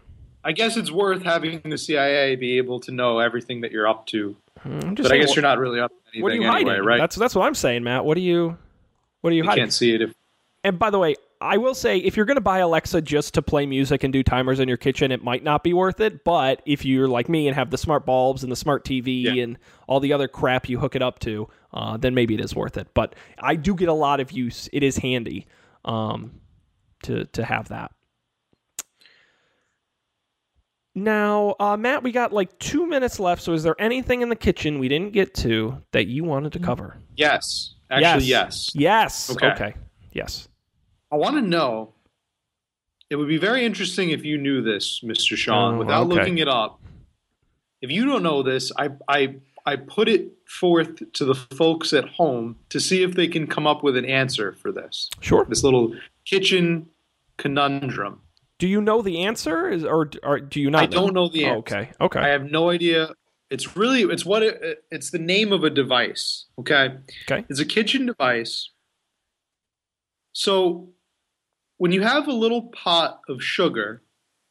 I guess it's worth having the C I A be able to know everything that you're up to. I'm just but saying, I guess you're not really up to anything what are you anyway, hiding? Right? That's, that's what I'm saying, Matt. What do you, what do you, you hiding? You can't see it. If- and by the way, I will say, if you're going to buy Alexa just to play music and do timers in your kitchen, it might not be worth it. But if you're like me and have the smart bulbs and the smart T V yeah. and all the other crap you hook it up to, uh, then maybe it is worth it. But I do get a lot of use. It is handy um, to to have that. Now, uh, Matt, we got like two minutes left. So is there anything in the kitchen we didn't get to that you wanted to cover? Yes. Actually, yes. Yes. yes. Okay. okay. Yes. I want to know, it would be very interesting if you knew this, Mister Sean, oh, without okay. looking it up. If you don't know this, I, I, I put it forth to the folks at home to see if they can come up with an answer for this. Sure. This little kitchen conundrum. Do you know the answer, is, or, or do you not? I don't know, know the answer. Oh, okay. Okay. I have no idea. It's really it's what it, it's the name of a device. Okay. Okay. It's a kitchen device. So when you have a little pot of sugar,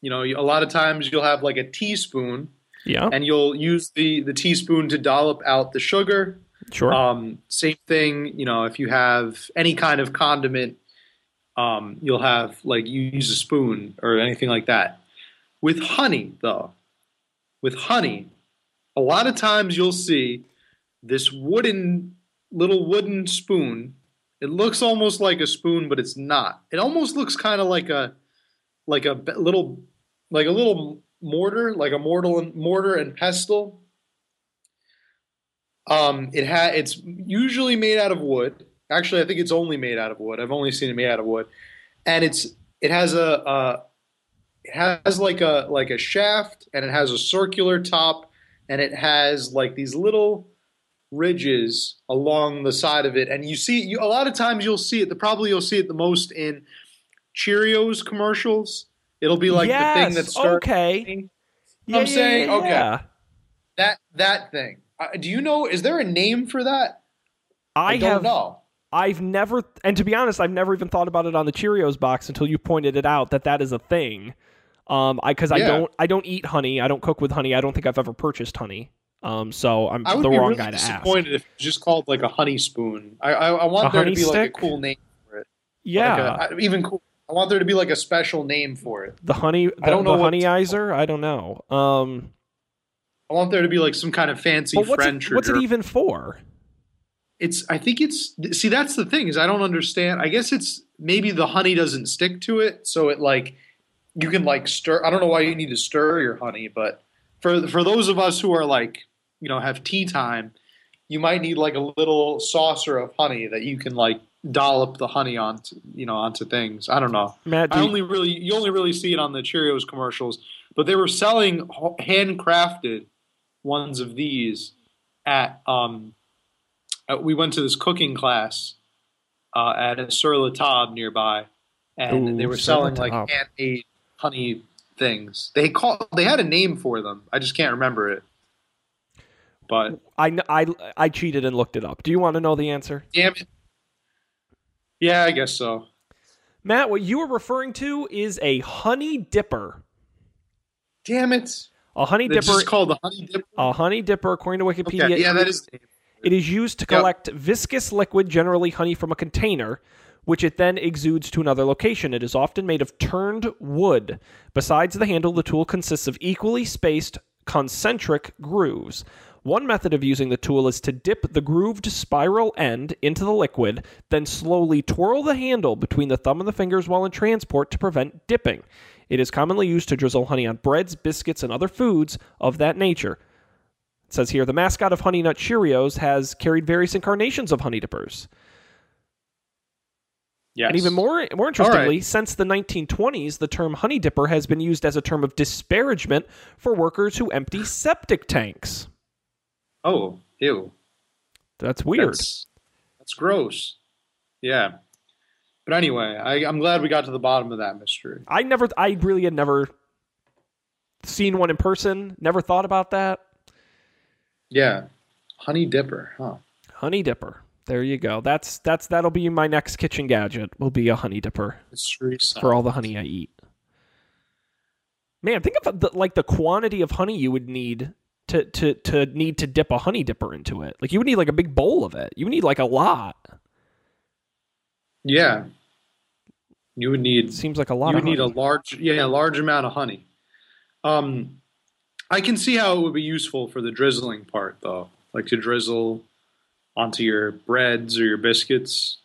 you know, a lot of times you'll have like a teaspoon. Yeah. And you'll use the the teaspoon to dollop out the sugar. Sure. Um, same thing. You know, if you have any kind of condiment. Um, you'll have, like, you use a spoon or anything like that. With honey, though, with honey, a lot of times you'll see this wooden, little wooden spoon. It looks almost like a spoon, but it's not. It almost looks kind of like a, like a little, like a little mortar, like a mortar and mortar and pestle. Um, it ha- it's usually made out of wood. Actually, I think it's only made out of wood. I've only seen it made out of wood, and it's it has a uh, it has like a like a shaft, and it has a circular top, and it has like these little ridges along the side of it. And you see, you, a lot of times you'll see it. The probably you'll see it the most in Cheerios commercials. It'll be like yes, the thing that's okay. Thing. Yeah, I'm yeah, saying yeah, yeah. okay that that thing. Uh, do you know? Is there a name for that? I, I don't have- know. I've never, and to be honest, I've never even thought about it on the Cheerios box until you pointed it out that that is a thing. Um, I because yeah. I don't, I don't eat honey. I don't cook with honey. I don't think I've ever purchased honey. Um, so I'm the wrong really guy to ask. I would be really disappointed if it's just called like a honey spoon. I, I, I want a there to be stick? Like a cool name for it. Yeah, like a, even cool. I want there to be like a special honeyizer for it. The honey. The, I don't know the honeyizer. I don't know. Um, I want there to be like some kind of fancy what's French. It, or what's it even for? It's, I think it's, see, that's the thing is I don't understand. I guess it's maybe the honey doesn't stick to it. So it like, you can like stir, I don't know why you need to stir your honey, but for for those of us who are like, you know, have tea time, you might need like a little saucer of honey that you can like dollop the honey onto, you know, onto things. I don't know. Matt, I only really, you only really see it on the Cheerios commercials, but they were selling handcrafted ones of these at, um, we went to this cooking class uh, at a Sur La Table nearby, and Ooh, they were selling like handmade honey things. They called, they had a name for them. I just can't remember it. But I, I, I cheated and looked it up. Do you want to know the answer? Damn it. Yeah, I guess so. Matt, what you were referring to is a honey dipper. Damn it. A honey it's dipper. It's called a honey dipper. A honey dipper, according to Wikipedia. Okay, yeah, that is. It is used to collect yep. viscous liquid, generally honey, from a container, which it then exudes to another location. It is often made of turned wood. Besides the handle, the tool consists of equally spaced concentric grooves. One method of using the tool is to dip the grooved spiral end into the liquid, then slowly twirl the handle between the thumb and the fingers while in transport to prevent dipping. It is commonly used to drizzle honey on breads, biscuits, and other foods of that nature. It says here, the mascot of Honey Nut Cheerios has carried various incarnations of honey dippers. Yes. And even more, more interestingly, right. since the nineteen twenties, the term honey dipper has been used as a term of disparagement for workers who empty septic tanks. Oh, ew. That's weird. That's, that's gross. Yeah. But anyway, I, I'm glad we got to the bottom of that mystery. I never, I really had never seen one in person, never thought about that. Yeah. Honey dipper, huh? Honey dipper. There you go. That's that's that'll be my next kitchen gadget. Will be a honey dipper. It's true for all the honey I eat. Man, think of the, like the quantity of honey you would need to to to need to dip a honey dipper into it. Like you would need like a big bowl of it. You would need like a lot. Yeah. You would need. Seems like a lot. You would need a large, yeah, a large amount of honey. Um, I can see how it would be useful for the drizzling part, though, like to drizzle onto your breads or your biscuits.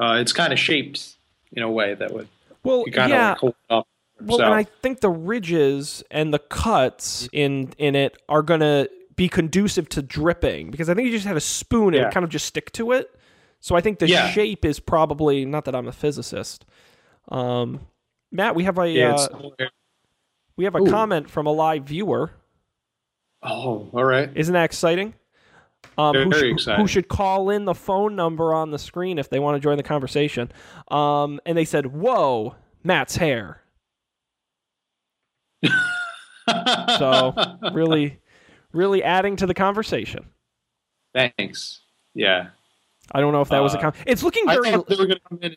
Uh, it's kind of shaped in a way that would. Well, you kinda, yeah. Like, hold it up. Well, so. And I think the ridges and the cuts in in it are gonna be conducive to dripping, because I think you just had a spoon and yeah. kind of just stick to it. So I think the yeah. shape is probably, not that I'm a physicist. Um, Matt, we have a yeah, uh, we have a Ooh. comment from a live viewer. Oh, all right. Isn't that exciting? Um, who, should, who should call in the phone number on the screen if they want to join the conversation. Um, and they said, whoa, Matt's hair. So really, really adding to the conversation. Thanks. Yeah. I don't know if that uh, was a com- It's looking very... I thought they were going to come in and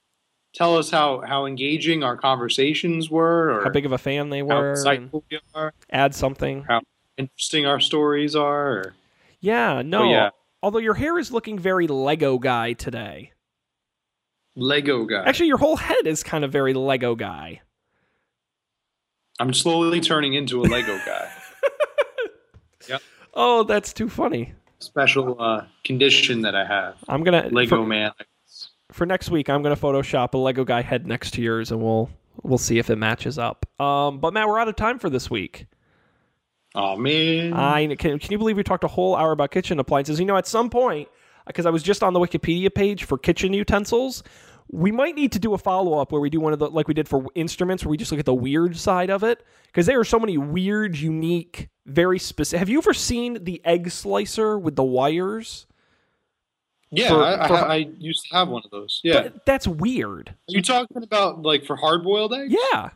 tell us how, how engaging our conversations were. Or how big of a fan they were. How insightful we are. Add something. How interesting our stories are. Or... Yeah, no. Oh, yeah. Although your hair is looking very Lego guy today. Lego guy. Actually, your whole head is kind of very Lego guy. I'm slowly turning into a Lego guy. Yep. Oh, that's too funny. Special uh, condition that I have. I'm gonna Lego for, man. For next week, I'm gonna Photoshop a Lego guy head next to yours, and we'll we'll see if it matches up. Um, but Matt, we're out of time for this week. Oh, man. I, can, can you believe we talked a whole hour about kitchen appliances? You know, at some point, because I was just on the Wikipedia page for kitchen utensils, we might need to do a follow-up where we do one of the, like we did for instruments, where we just look at the weird side of it. Because there are so many weird, unique, very specific. Have you ever seen the egg slicer with the wires? Yeah, for, I, for, I, I used to have one of those. Yeah, but that's weird. Are you talking about, like, for hard-boiled eggs? Yeah.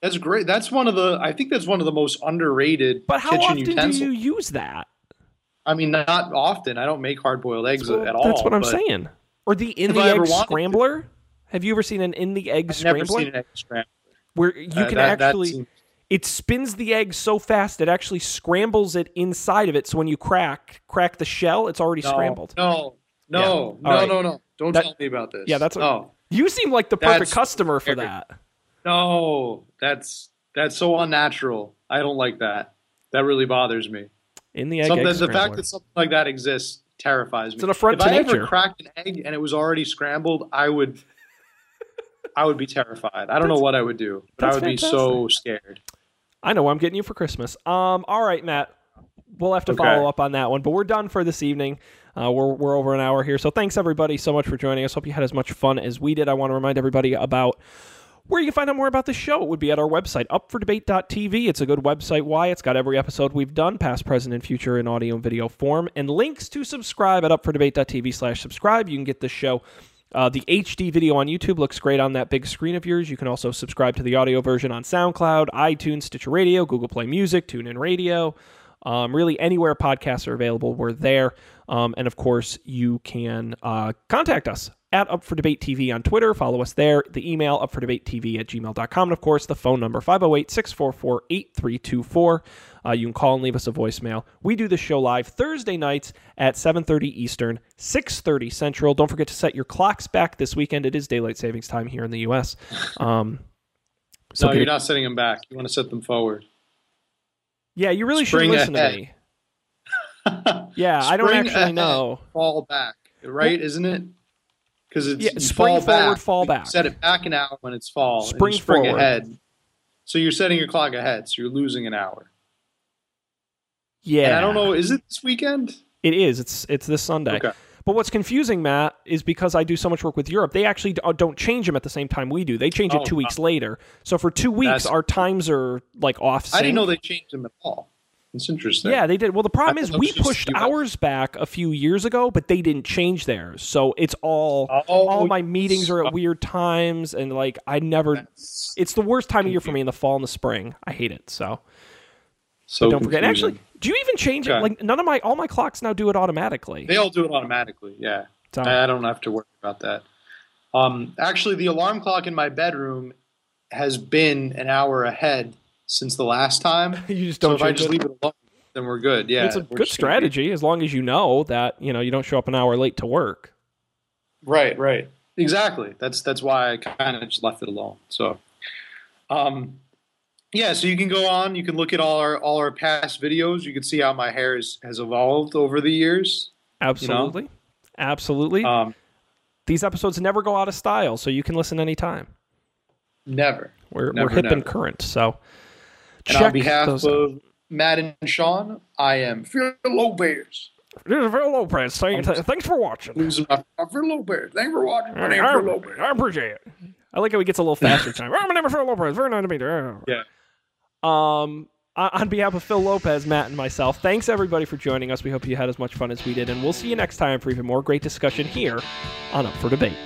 That's great. That's one of the, I think that's one of the most underrated kitchen utensils. But how often utensils. do you use that? I mean, not often. I don't make hard-boiled eggs well, at all. That's what I'm saying. Or the in-the-egg scrambler. To. Have you ever seen an in-the-egg I've scrambler? I've never seen an egg scrambler. Where you uh, can that, actually, that seems... it spins the egg so fast it actually scrambles it inside of it. So when you crack crack the shell, it's already no, scrambled. No, no, yeah. no, right. no, no. Don't that, tell me about this. Yeah, that's no. You seem like the perfect that's customer for scary. that. No, that's that's so unnatural. I don't like that. That really bothers me. In the egg, egg the fact that something like that exists terrifies me. It's an affront to nature. If I ever cracked an egg and it was already scrambled, I would, I would be terrified. I don't that's, know what I would do, but I would fantastic. be so scared. I know. I'm getting you for Christmas. Um. All right, Matt. We'll have to okay. follow up on that one, but we're done for this evening. Uh, we're we're over an hour here, so thanks everybody so much for joining us. Hope you had as much fun as we did. I want to remind everybody about. Where you can find out more about the show. It would be at our website, up for debate dot t v. It's a good website. Why? It's got every episode we've done, past, present, and future in audio and video form. And links to subscribe at up for debate dot t v slash subscribe. You can get this show. Uh, the H D video on YouTube looks great on that big screen of yours. You can also subscribe to the audio version on SoundCloud, iTunes, Stitcher Radio, Google Play Music, TuneIn Radio. Um, really, anywhere podcasts are available, we're there. Um, and, of course, you can uh, contact us at Up for Debate T V on Twitter. Follow us there. The email, up for debate t v at gmail dot com. And, of course, the phone number, five oh eight, six four four, eight three two four. Uh, you can call and leave us a voicemail. We do this show live Thursday nights at seven thirty Eastern, six thirty Central. Don't forget to set your clocks back this weekend. It is daylight savings time here in the U S Um, so no, you're not setting them back. You want to set them forward. Yeah, you really should listen ahead. to me. Yeah, spring I don't actually ahead, know. Fall back, right? Isn't it? Because it's yeah, spring fall forward, back, fall back. Set it back an hour when it's fall. Spring, and spring ahead. So you're setting your clock ahead, so you're losing an hour. Yeah, and I don't know. Is it this weekend? It is. It's it's this Sunday. Okay. But what's confusing, Matt, is because I do so much work with Europe, they actually don't change them at the same time we do. They change oh, it two wow. weeks later. So for two weeks, That's... our times are like off. I didn't know they changed them at all. It's interesting. Yeah, they did. Well, the problem I is we pushed ours back a few years ago, but they didn't change theirs. So it's all oh, all my meetings are at weird times, and like I never. It's the worst time of year for me in the fall and the spring. I hate it. So, so don't forget. Confusing. Actually, do you even change okay. it? Like none of my all my clocks now do it automatically. They all do it automatically. Yeah, so, I don't have to worry about that. Um, actually, the alarm clock in my bedroom has been an hour ahead. Since the last time, you just don't. So if I just leave it alone, then we're good. Yeah, it's a good strategy as long as you know that you know you don't show up an hour late to work. Right, right. Exactly. That's that's why I kind of just left it alone. So, um, yeah. So you can go on. You can look at all our all our past videos. You can see how my hair is, has evolved over the years. Absolutely, you know? Absolutely. Um, These episodes never go out of style, so you can listen anytime. Never. We're never, we're hip never. and current. So, and check on behalf those of out. Matt and Sean, I am Fear Lopez. Thanks for watching. I'm Phil Lopez. Thanks for watching. My name's Phil Lopez. I appreciate it. I like how he gets a little faster time. My name is Phil Lopez. Very nice to meet you. Yeah. Um, on behalf of Phil Lopez, Matt, and myself, thanks everybody for joining us. We hope you had as much fun as we did, and we'll see you next time for even more great discussion here on Up for Debate.